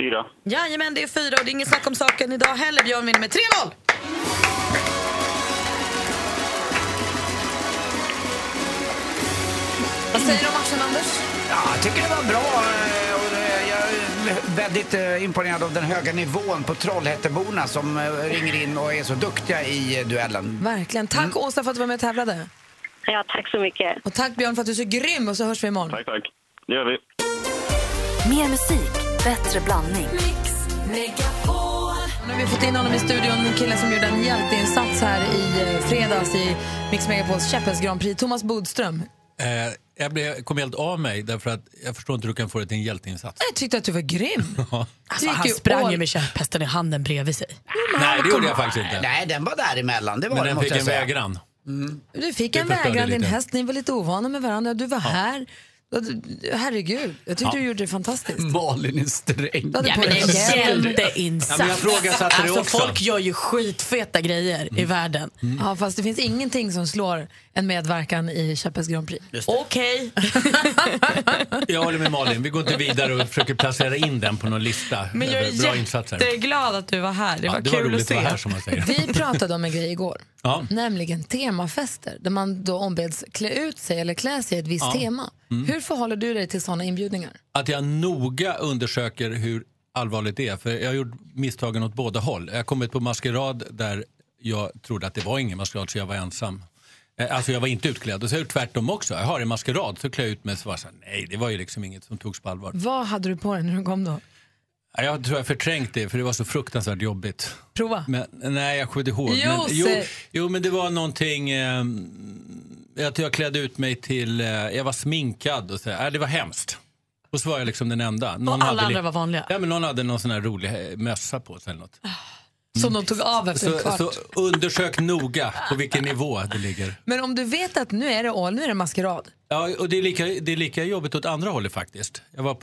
4. Jajamän, det är 4 och det är inget snack om saken idag heller. Björn vinner med 3-0! Vad säger du om matchen, Anders? Ja, jag tycker det var bra. Jag är väldigt imponerad av den höga nivån på Trollhätteborna som ringer in och är så duktiga i duellen. Verkligen. Tack Åsa för att du var med och tävlade. Ja, tack så mycket. Och tack Björn för att du är så grym och så hörs vi imorgon. Tack. Det gör vi. Mer musik, bättre blandning. Mix Megapol. Nu har vi fått in honom i studion, en kille som gjorde en hjälteinsats här i fredags i Mixmegapols Käppels Grand Prix, Thomas Bodström. Jag kom helt av mig därför att jag förstår inte hur du kan få det till en hjälteinsats. Jag tyckte att du var grym. Alltså, han sprang ju med köttpesten i handen bredvid sig. Nej, det gjorde jag faktiskt inte. Nej, den var däremellan. Det var men den fick en vägran. Mm. Du fick en vägran, din häst. Ni var lite ovana med varandra. Du var här. Herregud, jag tyckte du gjorde det fantastiskt. Malin är sträng. Ja, men det gällde insats. Alltså folk gör ju skitfeta grejer i världen. Mm. Ja, fast det finns ingenting som slår en medverkan i Köpes Grand Prix. Okej. Jag håller med Malin, vi går inte vidare och försöker placera in den på någon lista. Men jag är bra insatser. Jätteglad att du var här, det var det kul var att se. Här, som man säger. Vi pratade om en grej igår, nämligen temafester. Där man då ombeds klä ut sig eller klä sig i ett visst tema. Mm. Hur förhåller du dig till sådana inbjudningar? Att jag noga undersöker hur allvarligt det är. För jag har gjort misstagen åt båda håll. Jag kom ut på maskerad där jag trodde att det var ingen maskerad så jag var ensam. Alltså jag var inte utklädd. Och så är det tvärtom också. Jag har en maskerad så klär jag ut mig så var så här, nej, det var ju liksom inget som togs på allvar. Vad hade du på dig när du kom då? Jag tror jag förträngt det för det var så fruktansvärt jobbigt. Prova. Men, nej, jag skjuter ihåg. Men det var någonting... Jag klädde ut mig till... Jag var sminkad och så. Det var hemskt. Och så var jag liksom den enda. Någon alla hade andra var vanliga. Ja, men någon hade någon sån här rolig mössa på sig eller något. Som de tog av efter en kvart. Så undersök noga på vilken nivå det ligger. Men om du vet att nu är det maskerad. Ja, och det är lika jobbigt åt andra hållet faktiskt. Jag var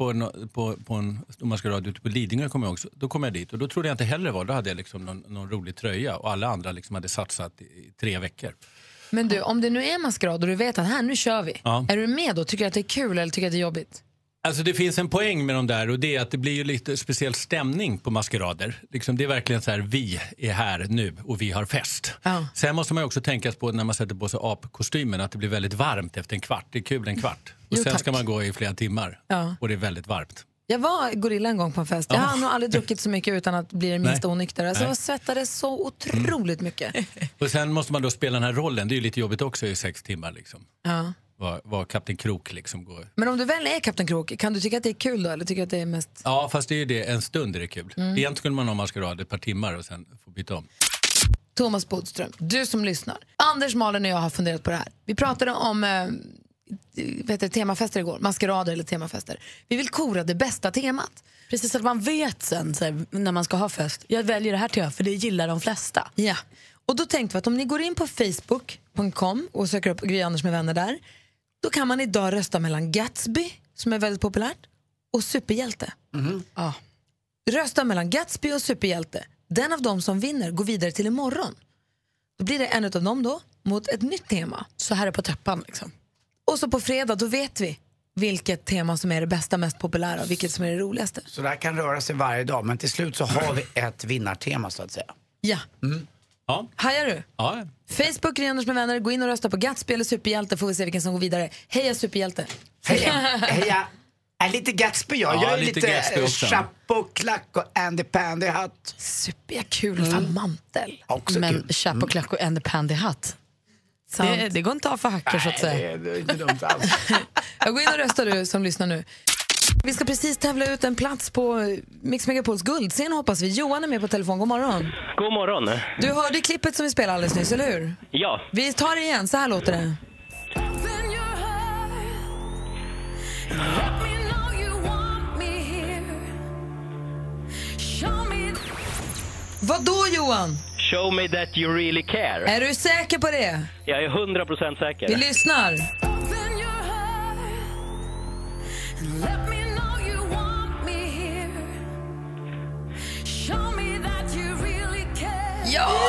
på en maskerad ute på Lidingö kom jag också. Då kom jag dit och då trodde jag inte heller var. Då hade jag liksom någon rolig tröja och alla andra liksom hade satsat i 3 veckor. Men du, om det nu är maskerad och du vet att här, nu kör vi. Ja. Är du med då? Tycker du att det är kul eller tycker du att det är jobbigt? Alltså det finns en poäng med de där och det är att det blir ju lite speciell stämning på maskerader. Liksom det är verkligen så här, vi är här nu och vi har fest. Ja. Sen måste man ju också tänka på när man sätter på sig apkostymen att det blir väldigt varmt efter en kvart. Det är kul en kvart. Och sen ska man gå i flera timmar och det är väldigt varmt. Jag var gorilla en gång på en fest. Jag har nog aldrig druckit så mycket utan att bli det minsta onykter. Alltså jag svettade så otroligt mycket. Och sen måste man då spela den här rollen. Det är ju lite jobbigt också i 6 timmar liksom. Ja. Var Kapten Krok liksom går. Men om du väl är Kapten Krok, kan du tycka att det är kul då? Eller tycker att det är mest... Ja, fast det är ju det. En stund är det kul. Egentligen skulle man ha maskerad ett par timmar och sen få byta om. Thomas Bodström, du som lyssnar. Anders, Malin och jag har funderat på det här. Vi pratade om... temafester igår, maskerader eller temafester. Vi vill kora det bästa temat. Precis, så att man vet sen så här, när man ska ha fest. Jag väljer det här till för det gillar de flesta. Ja, och då tänkte vi att om ni går in på facebook.com och söker upp Gry Anders med vänner där, då kan man idag rösta mellan Gatsby, som är väldigt populärt, och Superhjälte. Rösta mellan Gatsby och Superhjälte. Den av dem som vinner går vidare till imorgon. Då blir det en av dem då mot ett nytt tema. Så här är på täppan liksom. Och så på fredag, då vet vi vilket tema som är det bästa, mest populära och vilket som är det roligaste. Så det här kan röra sig varje dag, men till slut så har vi ett vinnartema så att säga. Ja. Mm. Ja. Hajar du? Ja. Facebook, Gry Anders med vänner, gå in och rösta på Gatsby eller Superhjälte, får vi se vilken som går vidare. Heja Superhjälte! Heja! Heja! Lite Gatsby, jag är lite chapoklack och Andy Pandy hatt. Superkul och fan mantel. Också men chapoklack och Andy Pandy hatt. Det går inte av för hackor så att säga. Nej, det är inte dumt alls. Jag går in och röstar du som lyssnar nu. Vi ska precis tävla ut en plats på Mix Megapols guldscen hoppas vi. Johan är med på telefon, god morgon. God morgon. Du hörde klippet som vi spelade alldeles nyss, eller hur? Ja. Vi tar det igen, så här låter det. Vadå Johan? Show me that you really care. Är du säker på det? Jag är 100% säker. Vi lyssnar. Ja!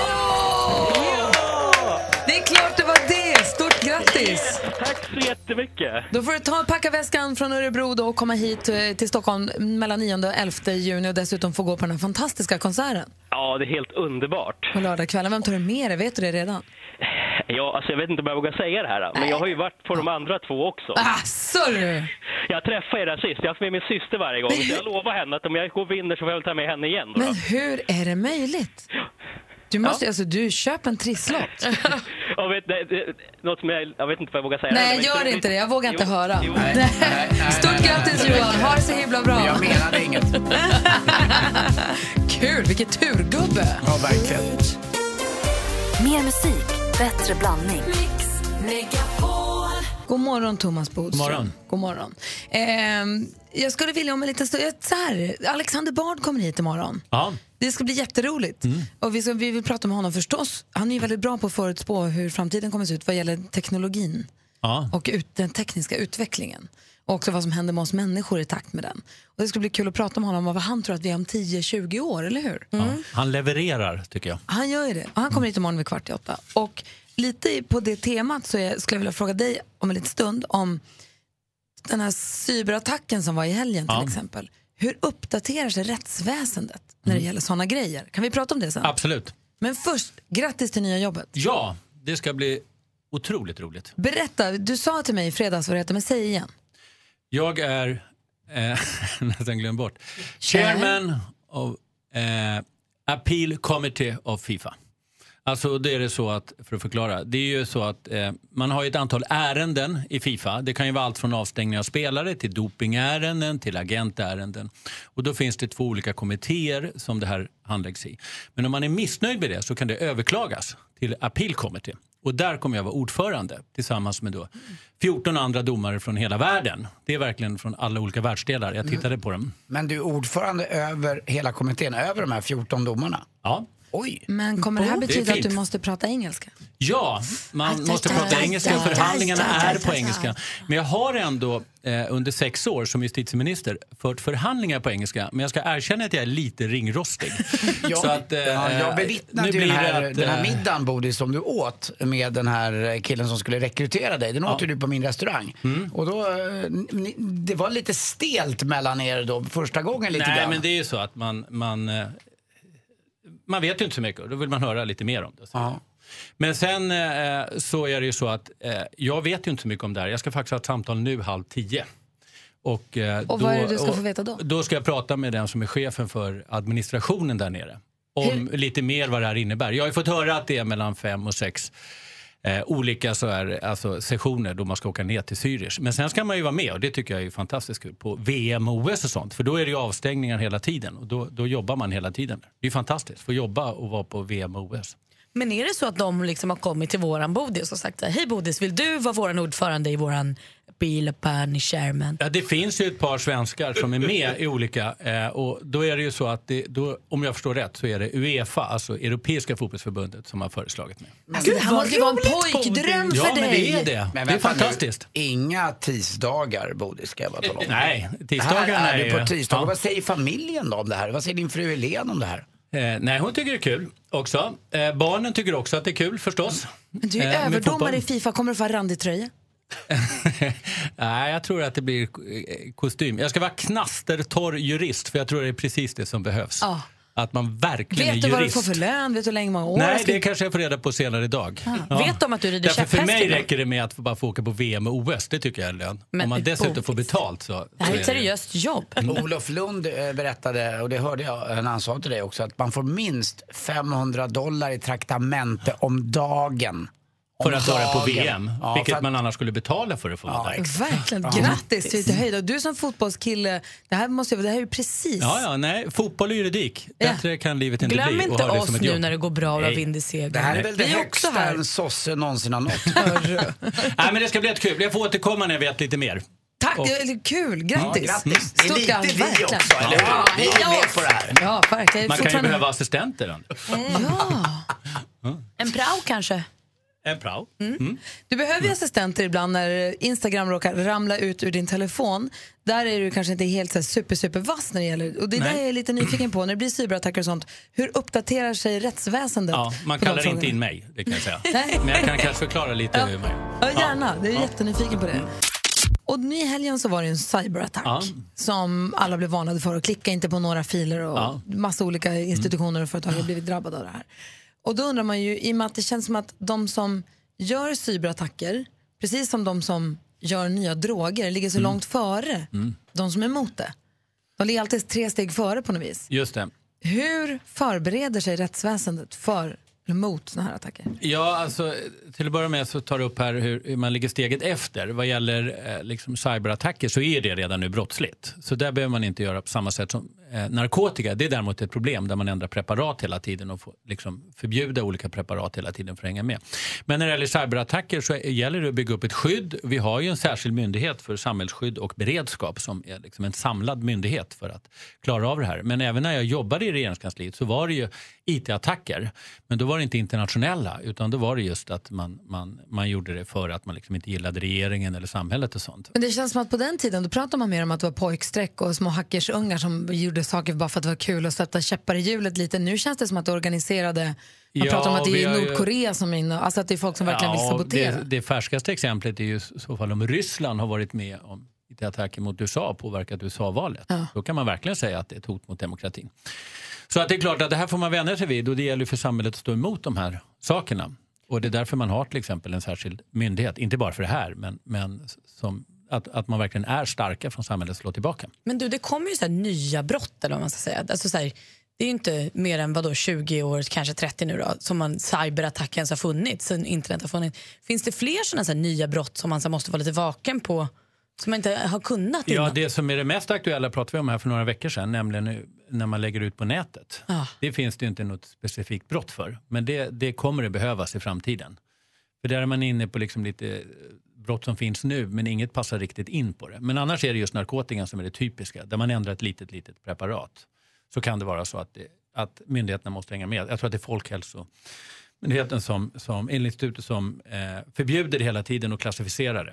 Det är klart det var det. Stort grattis. Tack så jättemycket. Då får du packa väskan från Örebro då och komma hit till Stockholm mellan 9 och 11 juni och dessutom få gå på den här fantastiska konserten. Ja, det är helt underbart. På lördagskvällen, vem tar du med dig? Vet du det redan? Ja, alltså jag vet inte om jag vågar säga det här. Men jag har ju varit på de andra 2 också. Sorry. Jag träffade er där sist. Jag har haft med min syster varje gång. Jag lovar henne att om jag går och vinner så får jag ta med henne igen. Då. Men hur är det möjligt? Du måste, alltså du köper en trisslott. Jag vet inte vad jag vågar säga. Nej, gör inte det. Jag vågar inte höra. Nej. Stort grattis Johan. Ha det så himla bra. Jag menade inget. Kul, vilket turgubbe. Ja, verkligen. Mer musik, bättre blandning. Mix Megapol. God morgon, Thomas Bodström. Morgon. God morgon. Jag skulle vilja om en liten stund. Så här, Alexander Bard kommer hit imorgon. Ja. Det ska bli jätteroligt. Mm. Och vi vill prata med honom förstås. Han är ju väldigt bra på att förutspå hur framtiden kommer se ut vad gäller teknologin. Ja. Och den tekniska utvecklingen. Och också vad som händer med oss människor i takt med den. Och det skulle bli kul att prata med honom om vad han tror att vi är om 10-20 år, eller hur? Mm. Ja, han levererar, tycker jag. Han gör ju det. Och han kommer hit imorgon vid 7:15. Och lite på det temat så skulle jag vilja fråga dig om en liten stund om den här cyberattacken som var i helgen till exempel. Hur uppdaterar sig rättsväsendet när det gäller sådana grejer? Kan vi prata om det sen? Absolut. Men först, grattis till nya jobbet. Ja, det ska bli otroligt roligt. Berätta, du sa till mig i fredags vad det heter, men säg igen. Jag är, nästan glömt bort, chairman of Appeal Committee of FIFA. Alltså det är det så att, för att förklara, det är ju så att man har ju ett antal ärenden i FIFA. Det kan ju vara allt från avstängning av spelare till dopingärenden, till agentärenden. Och då finns det två olika kommittéer som det här handläggs i. Men om man är missnöjd med det så kan det överklagas till Appeal Committee. Och där kommer jag vara ordförande tillsammans med då 14 andra domare från hela världen. Det är verkligen från alla olika världsdelar. Jag tittade på dem. Men du är ordförande över hela kommittén, över de här 14 domarna? Ja. Oj. Men kommer det här betyda att du måste prata engelska? Ja, man måste prata engelska. Förhandlingarna är på engelska. Men jag har ändå under 6 år som justitieminister fört förhandlingar på engelska. Men jag ska erkänna att jag är lite ringrostig. Så att, jag bevittnade ju den här middagen, Bodis, som du åt med den här killen som skulle rekrytera dig. Den åt ju du på min restaurang. Mm. Och då, det var lite stelt mellan er då första gången lite. Nej, men det är ju så att man vet ju inte så mycket och då vill man höra lite mer om det. Ja. Men sen så är det ju så att jag vet ju inte så mycket om det här. Jag ska faktiskt ha ett samtal nu 9:30. Och vad är det du ska få veta då? Då ska jag prata med den som är chefen för administrationen där nere. Om lite mer vad det här innebär. Jag har ju fått höra att det är mellan 5 och 6 olika så här, alltså, sessioner då man ska åka ner till Zürich. Men sen ska man ju vara med, och det tycker jag är fantastiskt kul, på VM och OS och sånt. För då är det ju avstängningar hela tiden, och då jobbar man hela tiden. Det är ju fantastiskt, få jobba och vara på VM och OS. Men är det så att de liksom har kommit till våran Bodis och sagt: hej Bodis, vill du vara våran ordförande i våran Bilpan i Sherman? Ja, det finns ju ett par svenskar som är med i olika, och då är det ju så att om jag förstår rätt så är det UEFA, alltså Europeiska fotbollsförbundet, som har föreslagit mig. Alltså, det här måste ju vara en pojkdröm för dig. Ja, men det är det. Men, det är fantastiskt. Nu, inga tisdagar, Bodis, ska jag bara tala om. Nej, tisdagarna är ju på tisdag. Ja. Vad säger familjen då om det här? Vad säger din fru Helene om det här? Nej, hon tycker det är kul också. Barnen tycker också att det är kul, förstås. Men du är överdomare i FIFA, kommer du få en randig tröja? Nej, jag tror att det blir kostym. Jag ska vara knastertorr jurist, för jag tror det är precis det som behövs. Ah. Att man verkligen är jurist. Vet du vad du får för lön? Vet du hur länge många år? Nej, det kanske jag får reda på senare idag. Ah. Ja. Vet de att du rider käpphäst? För mig räcker det med att bara få åka på VM och OS. Det tycker jag är lön. Men om man dessutom får betalt så... Det här är ett seriöst jobb. Olof Lund berättade, och det hörde jag när han sa till dig också, att man får minst $500 i traktamente om dagen. För att vara på VM, vilket man annars skulle betala för att få vara där. Verkligen, grattis till höjda. Du som fotbollskille, det här är ju precis... Ja, nej, fotboll och juridik. Bättre kan livet inte bli. Glöm inte oss nu när det går bra och vinner seger. Det här är väl det högsta en sosse någonsin har nått. Nej, men det ska bli ett kul. Jag får återkomma när jag vet lite mer. Tack, kul, grattis. Det är lite vi också, eller hur? Vi är med på det här. Ja, verkligen. Man kan ju behöva assistenter. Ja, en prao kanske. Du behöver ju assistenter ibland när Instagram råkar ramla ut ur din telefon. Där är du kanske inte helt så här super vass när det gäller. Och det är det jag är lite nyfiken på. När det blir cyberattacker och sånt, hur uppdaterar sig rättsväsendet? Ja, man kallar inte in mig, det kan jag säga. Men jag kan kanske förklara lite hur mig. Ja, gärna. Det är jättenyfiken på det. Och nu i helgen så var det en cyberattack som alla blev varnade för. Och klicka inte på några filer, och massa olika institutioner och företag har blivit drabbade av det här. Och då undrar man ju, i och med att det känns som att de som gör cyberattacker, precis som de som gör nya droger, ligger så långt före de som är emot det. De ligger alltid 3 steg före på något vis. Just det. Hur förbereder sig rättsväsendet för mot såna här attacker? Ja, alltså till att börja med så tar du upp här hur man ligger steget efter. Vad gäller liksom cyberattacker så är det redan nu brottsligt. Så där behöver man inte göra på samma sätt som narkotika. Det är däremot ett problem där man ändrar preparat hela tiden och får liksom förbjuda olika preparat hela tiden för att hänga med. Men när det gäller cyberattacker så gäller det att bygga upp ett skydd. Vi har ju en särskild myndighet för samhällsskydd och beredskap som är liksom en samlad myndighet för att klara av det här. Men även när jag jobbade i regeringskansliet så var det ju IT-attacker. Men då var det inte internationella utan då var det just att man gjorde det för att man liksom inte gillade regeringen eller samhället och sånt. Men det känns som att på den tiden då pratade man mer om att det var pojksträck och små hackersungar som gjorde saker bara för att det var kul och släppte käppar i hjulet lite. Nu känns det som att det organiserade... Man pratar om att det är Nordkorea som är inne, alltså att det är folk som verkligen vill sabotera. Det färskaste exemplet är ju i så fall om Ryssland har varit med om attacker mot USA och påverkat USA-valet. Ja. Då kan man verkligen säga att det är ett hot mot demokratin. Så att det är klart att det här får man vänja sig vid och det gäller för samhället att stå emot de här sakerna. Och det är därför man har till exempel en särskild myndighet, inte bara för det här, men som... Att man verkligen är starka från samhället slå tillbaka. Men du, det kommer ju så här nya brott eller vad man ska säga. Alltså så här, det är ju inte mer än 20 år, kanske 30 nu då, som man cyberattacken har funnits, sen internet har funnits. Finns det fler sådana här nya brott som man så måste vara lite vaken på som man inte har kunnat innan? Ja, det som är det mest aktuella pratade vi om här för några veckor sedan, nämligen när man lägger ut på nätet. Ah. Det finns det ju inte något specifikt brott för, men det kommer det behövas i framtiden. För där är man inne på liksom lite... brott som finns nu, men inget passar riktigt in på det. Men annars är det just narkotikan som är det typiska. Där man ändrar ett litet preparat så kan det vara så att myndigheterna måste hänga med. Jag tror att det är Folkhälsomyndigheten som institutet som förbjuder det hela tiden och klassificerar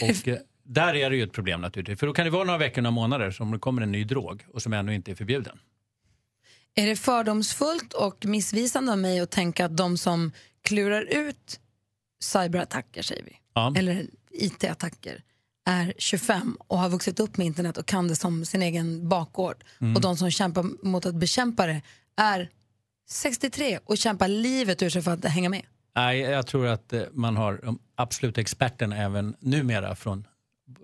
det. Och där är det ju ett problem naturligtvis. För då kan det vara några veckor, några månader som det kommer en ny drog och som ännu inte är förbjuden. Är det fördomsfullt och missvisande av mig att tänka att de som klurar ut cyberattacker, säger vi, ja, eller IT-attacker är 25 och har vuxit upp med internet och kan det som sin egen bakgård, och de som kämpar mot att bekämpa det är 63 och kämpar livet ur sig för att hänga med? Nej, jag tror att man har de absoluta experterna även numera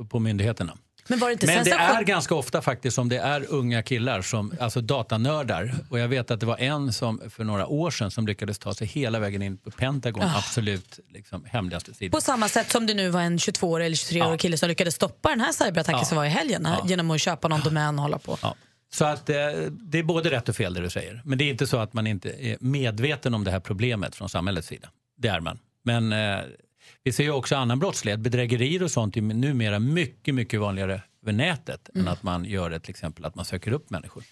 på myndigheterna. Men det är ganska ofta faktiskt som det är unga killar som, alltså datanördar. Och jag vet att det var en som för några år sedan som lyckades ta sig hela vägen in på Pentagon, absolut liksom hemligaste sidan. På samma sätt som det nu var en 22- eller 23-årig kille som lyckades stoppa den här cyberattacken som var i helgen genom att köpa någon domän och hålla på. Ja. Så att det är både rätt och fel det du säger. Men det är inte så att man inte är medveten om det här problemet från samhällets sida. Det är man. Men... vi ser ju också annan brottslighet, bedrägerier och sånt är numera mycket vanligare över nätet än att man gör det till exempel att man söker upp människor.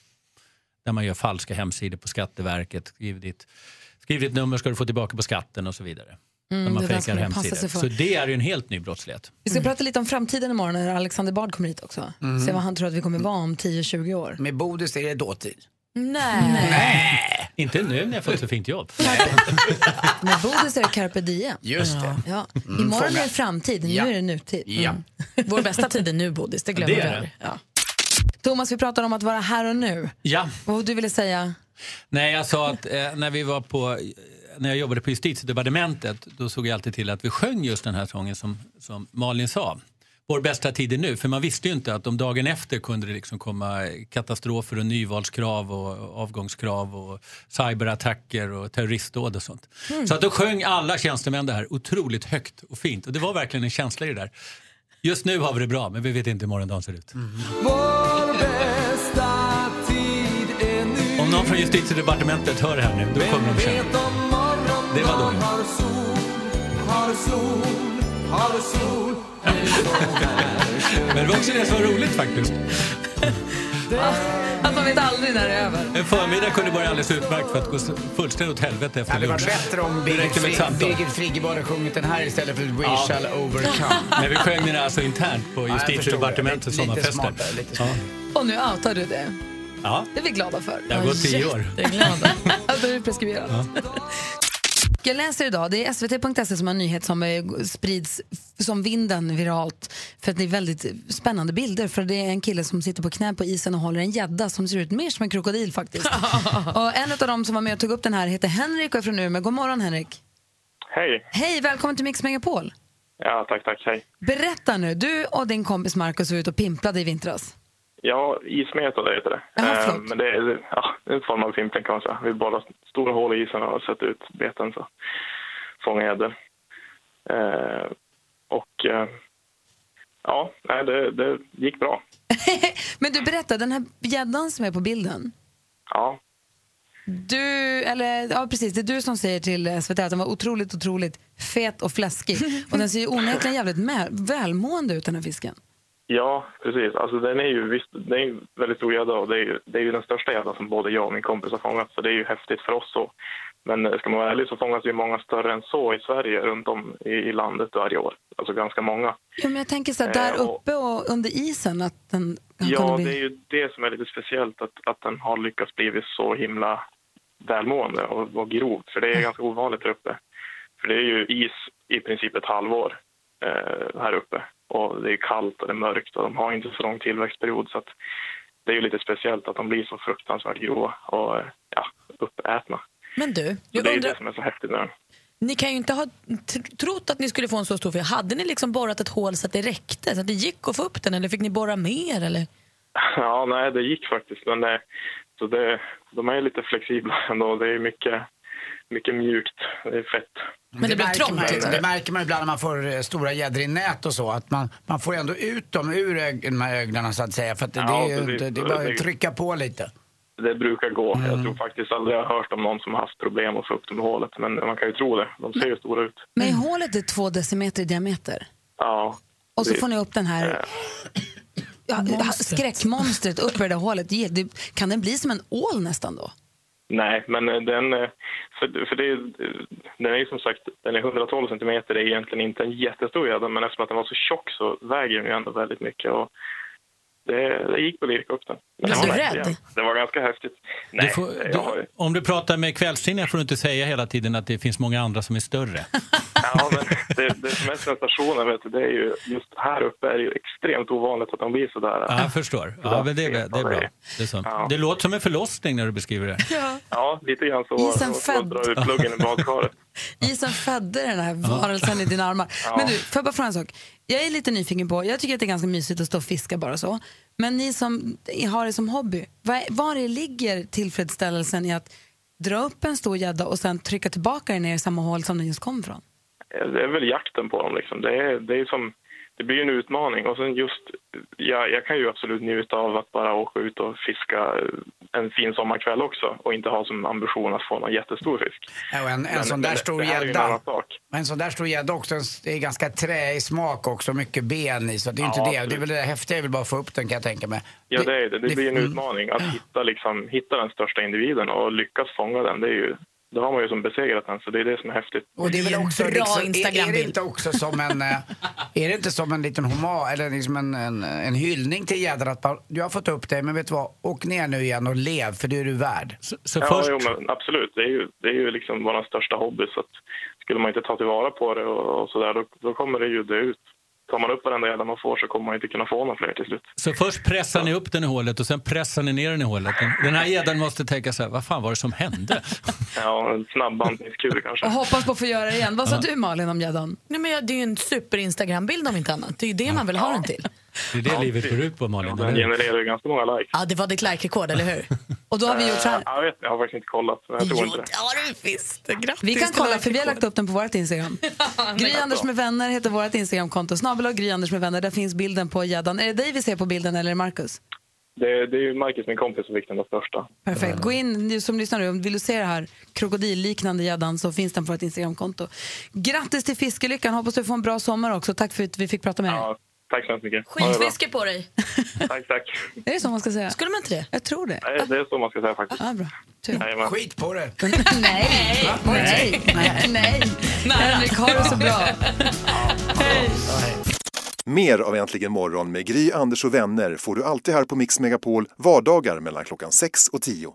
Där man gör falska hemsidor på Skatteverket, skriv ditt nummer ska du få tillbaka på skatten och så vidare. När man fejkar hemsidor. Så det är ju en helt ny brottslighet. Vi ska prata lite om framtiden imorgon när Alexander Bard kommer hit också. Se vad han tror att vi kommer vara om 10-20 år. Med Bodis är det dåtid. Nej. Inte nu när jag fått så fint jobb. Men Bodis är det carpe diem. Just det. Ja. Imorgon är framtiden, nu är det nutid. Vår bästa tid är nu, Bodis, det glömmer vi. Ja. Thomas, vi pratar om att vara här och nu. Ja. Vad du ville säga? Nej, jag sa att när jag jobbade på Justitiedepartementet då såg jag alltid till att vi sjöng just den här sången som Malin sa. Vår bästa tid är nu, för man visste ju inte att om dagen efter kunde det liksom komma katastrofer och nyvalskrav och avgångskrav och cyberattacker och terroristdåd och sånt. Så att då sjöng alla tjänstemän det här otroligt högt och fint. Och det var verkligen en känsla i det där. Just nu har vi det bra, men vi vet inte hur morgondagen ser ut. Vår bästa tid är nu. Om någon från Justitiedepartementet hör det här nu, då kommer de känna. Det var då. Har sol. Men det var också det som var roligt faktiskt. Att man vet aldrig när det är över. En förmiddag kunde börja alldeles utmärkt för att gå fullständigt åt helvete efter lunch. Det var bättre om Birgit Friggebo hade sjungit den här istället för We Shall Overcome. Men vi sjöng den alltså internt på Justitiedepartementet sådana fester. Och nu outar du det. Ja. Det är vi glada för. Jag har gått 10 år. Det är glada. Då är det preskriberat. Ja. Jag läser idag, det är svt.se som har en nyhet som sprids som vinden viralt för att det är väldigt spännande bilder, för det är en kille som sitter på knä på isen och håller en gädda som ser ut mer som en krokodil faktiskt. Och en av dem som var med och tog upp den här heter Henrik och är från Umeå. God morgon Henrik. Hej. Hej, välkommen till Mixmegapoll. Ja, tack, hej. Berätta nu, du och din kompis Marcus var ute och pimplade i vintras. Ja, ismetare heter det. Aha, men det är en form av fimpling kan man säga. Vi bara stora hål i isen och sätter ut beten så fångar gäddor. Det gick bra. Men du berättade, den här gäddan som är på bilden. Ja. Det är du som säger till SVT att den var otroligt fet och fläskig. Och den ser ju onekligen jävligt välmående ut, den här fisken. Ja, precis. Alltså den är ju väldigt stor gädda och det är ju den största gäddan som både jag och min kompis har fångat. Så det är ju häftigt för oss så. Men ska man vara ärlig så fångas ju många större än så i Sverige runt om i landet varje år. Alltså ganska många. Ja, men jag tänker så där uppe och under isen att den kan bli... det är ju det som är lite speciellt att den har lyckats bli så himla välmående och grov. För det är ganska ovanligt där uppe. För det är ju is i princip ett halvår här uppe. Och det är kallt och det är mörkt och de har inte så lång tillväxtperiod så att det är ju lite speciellt att de blir så fruktansvärt grova och uppätna. Men du, det är det som är så häftigt nu. Ni kan ju inte ha trott att ni skulle få en så stor fisk. Hade ni liksom borrat ett hål så att det räckte? Så att det gick att få upp den eller fick ni borra mer? Eller? Ja, nej det gick faktiskt. Men de är lite flexibla ändå. Det är mycket mjukt, det är fett. Men det blir trångt. Det märker man ibland när man får stora gäddor i nät och så. Att man får ändå ut dem ur de här ögonen så att säga. För att det är bara att trycka på lite. Det brukar gå. Jag tror faktiskt aldrig jag har hört om någon som har haft problem att få upp dem i hålet. Men man kan ju tro det. De ser ju stora ut. Men hålet är 2 decimeter i diameter? Ja. Och så får ni upp den här skräckmonstret upp i det hålet. Kan den bli som en ål nästan då? Nej, men den är ju som sagt den är 112 centimeter. Det är egentligen inte en jättestor gädda. Men eftersom att den var så tjock så väger den ju ändå väldigt mycket. Och det gick på lirka upp den. Men du var rädd? Det var ganska häftigt. Nej, om du pratar med kvällstidningar får du inte säga hela tiden att det finns många andra som är större. Ja, men det som är sensationen vet du, det är ju just här uppe är det ju extremt ovanligt att de blir sådär. Ja, jag förstår. Ja, men det är bra. Det låter som en förlossning när du beskriver det. Ja lite grann så. Isen drar ut pluggen i badkaret. Isen födde den här varelsen i dina armar. Ja. Men du, får jag bara fråga en sak? Jag är lite nyfiken på, jag tycker att det är ganska mysigt att stå och fiska bara så. Men ni som har det som hobby, var ligger tillfredsställelsen i att dra upp en stor gädda och sen trycka tillbaka den ner i samma hål som den just kom från? Det är väl jakten på dem liksom. Det är som, det blir ju en utmaning. Och sen just, jag kan ju absolut njuta av att bara åka ut och fiska en fin sommarkväll också. Och inte ha som ambition att få någon jättestor fisk. Ja, en sån där stor gädda också, det är ganska träig smak också, mycket ben i. Så det är inte det. Absolut. Det är väl det häftiga, jag vill bara få upp den kan jag tänka mig. Ja, det blir en utmaning att hitta den största individen och lyckas fånga den, det är ju... Då har man ju som besegrat den, så det är det som är häftigt. Och det är väl också är det inte också som en är det inte som en liten homage eller liksom en hyllning till gäddan att du har fått upp dig, men vet du vad, åk ner nu igen och lev för det är du värd. Men absolut, det är ju liksom vår största hobby så att skulle man inte ta tillvara på det och så där då kommer det ju dö ut. Tar man upp varenda gädda man får så kommer man inte kunna få någon fler till slut. Så först pressar ni upp den i hålet och sen pressar ni ner den i hålet. Den här gäddan måste tänka så här, vad fan var det som hände? Ja, en snabbandningskur kanske. Och hoppas på att få göra det igen. Vad sa du Malin om gäddan? Nej men det är ju en super Instagram-bild om inte annat. Det är ju det man vill ha den till. Det är det livet går ut på Malin. Den genererar ju ganska många likes. Ja, det var ditt like-rekord, eller hur? Och då har vi gjort så här. Jag har faktiskt inte kollat. Men jag tror inte det. Ja, det visst. Grattis. Vi kan kolla, för vi har lagt upp den på vårt Instagram. Gry Anders med vänner heter vårt Instagram-konto. @ Gry Anders med vänner. Där finns bilden på gäddan. Är det dig vi ser på bilden eller är det Marcus? Det är ju Marcus, min kompis, som fick den där första. Perfekt. Gå in, du som lyssnar nu. Vill du se det här krokodilliknande gäddan så finns den på vårt Instagram-konto. Grattis till fiskelyckan. Hoppas du får en bra sommar också. Tack för att vi fick prata med dig. Ja. Tack så mycket. Skitfiske på dig. Tack. Är det så man ska säga? Skulle man inte det? Jag tror det. Nej, det är så man ska säga faktiskt. Ja, bra. Nej, skit på det. Nej. Henrik, har det så bra. Hej. Mer av Äntligen morgon med Gry, Anders och vänner får du alltid här på Mixmegapoll vardagar mellan klockan 6 och 10.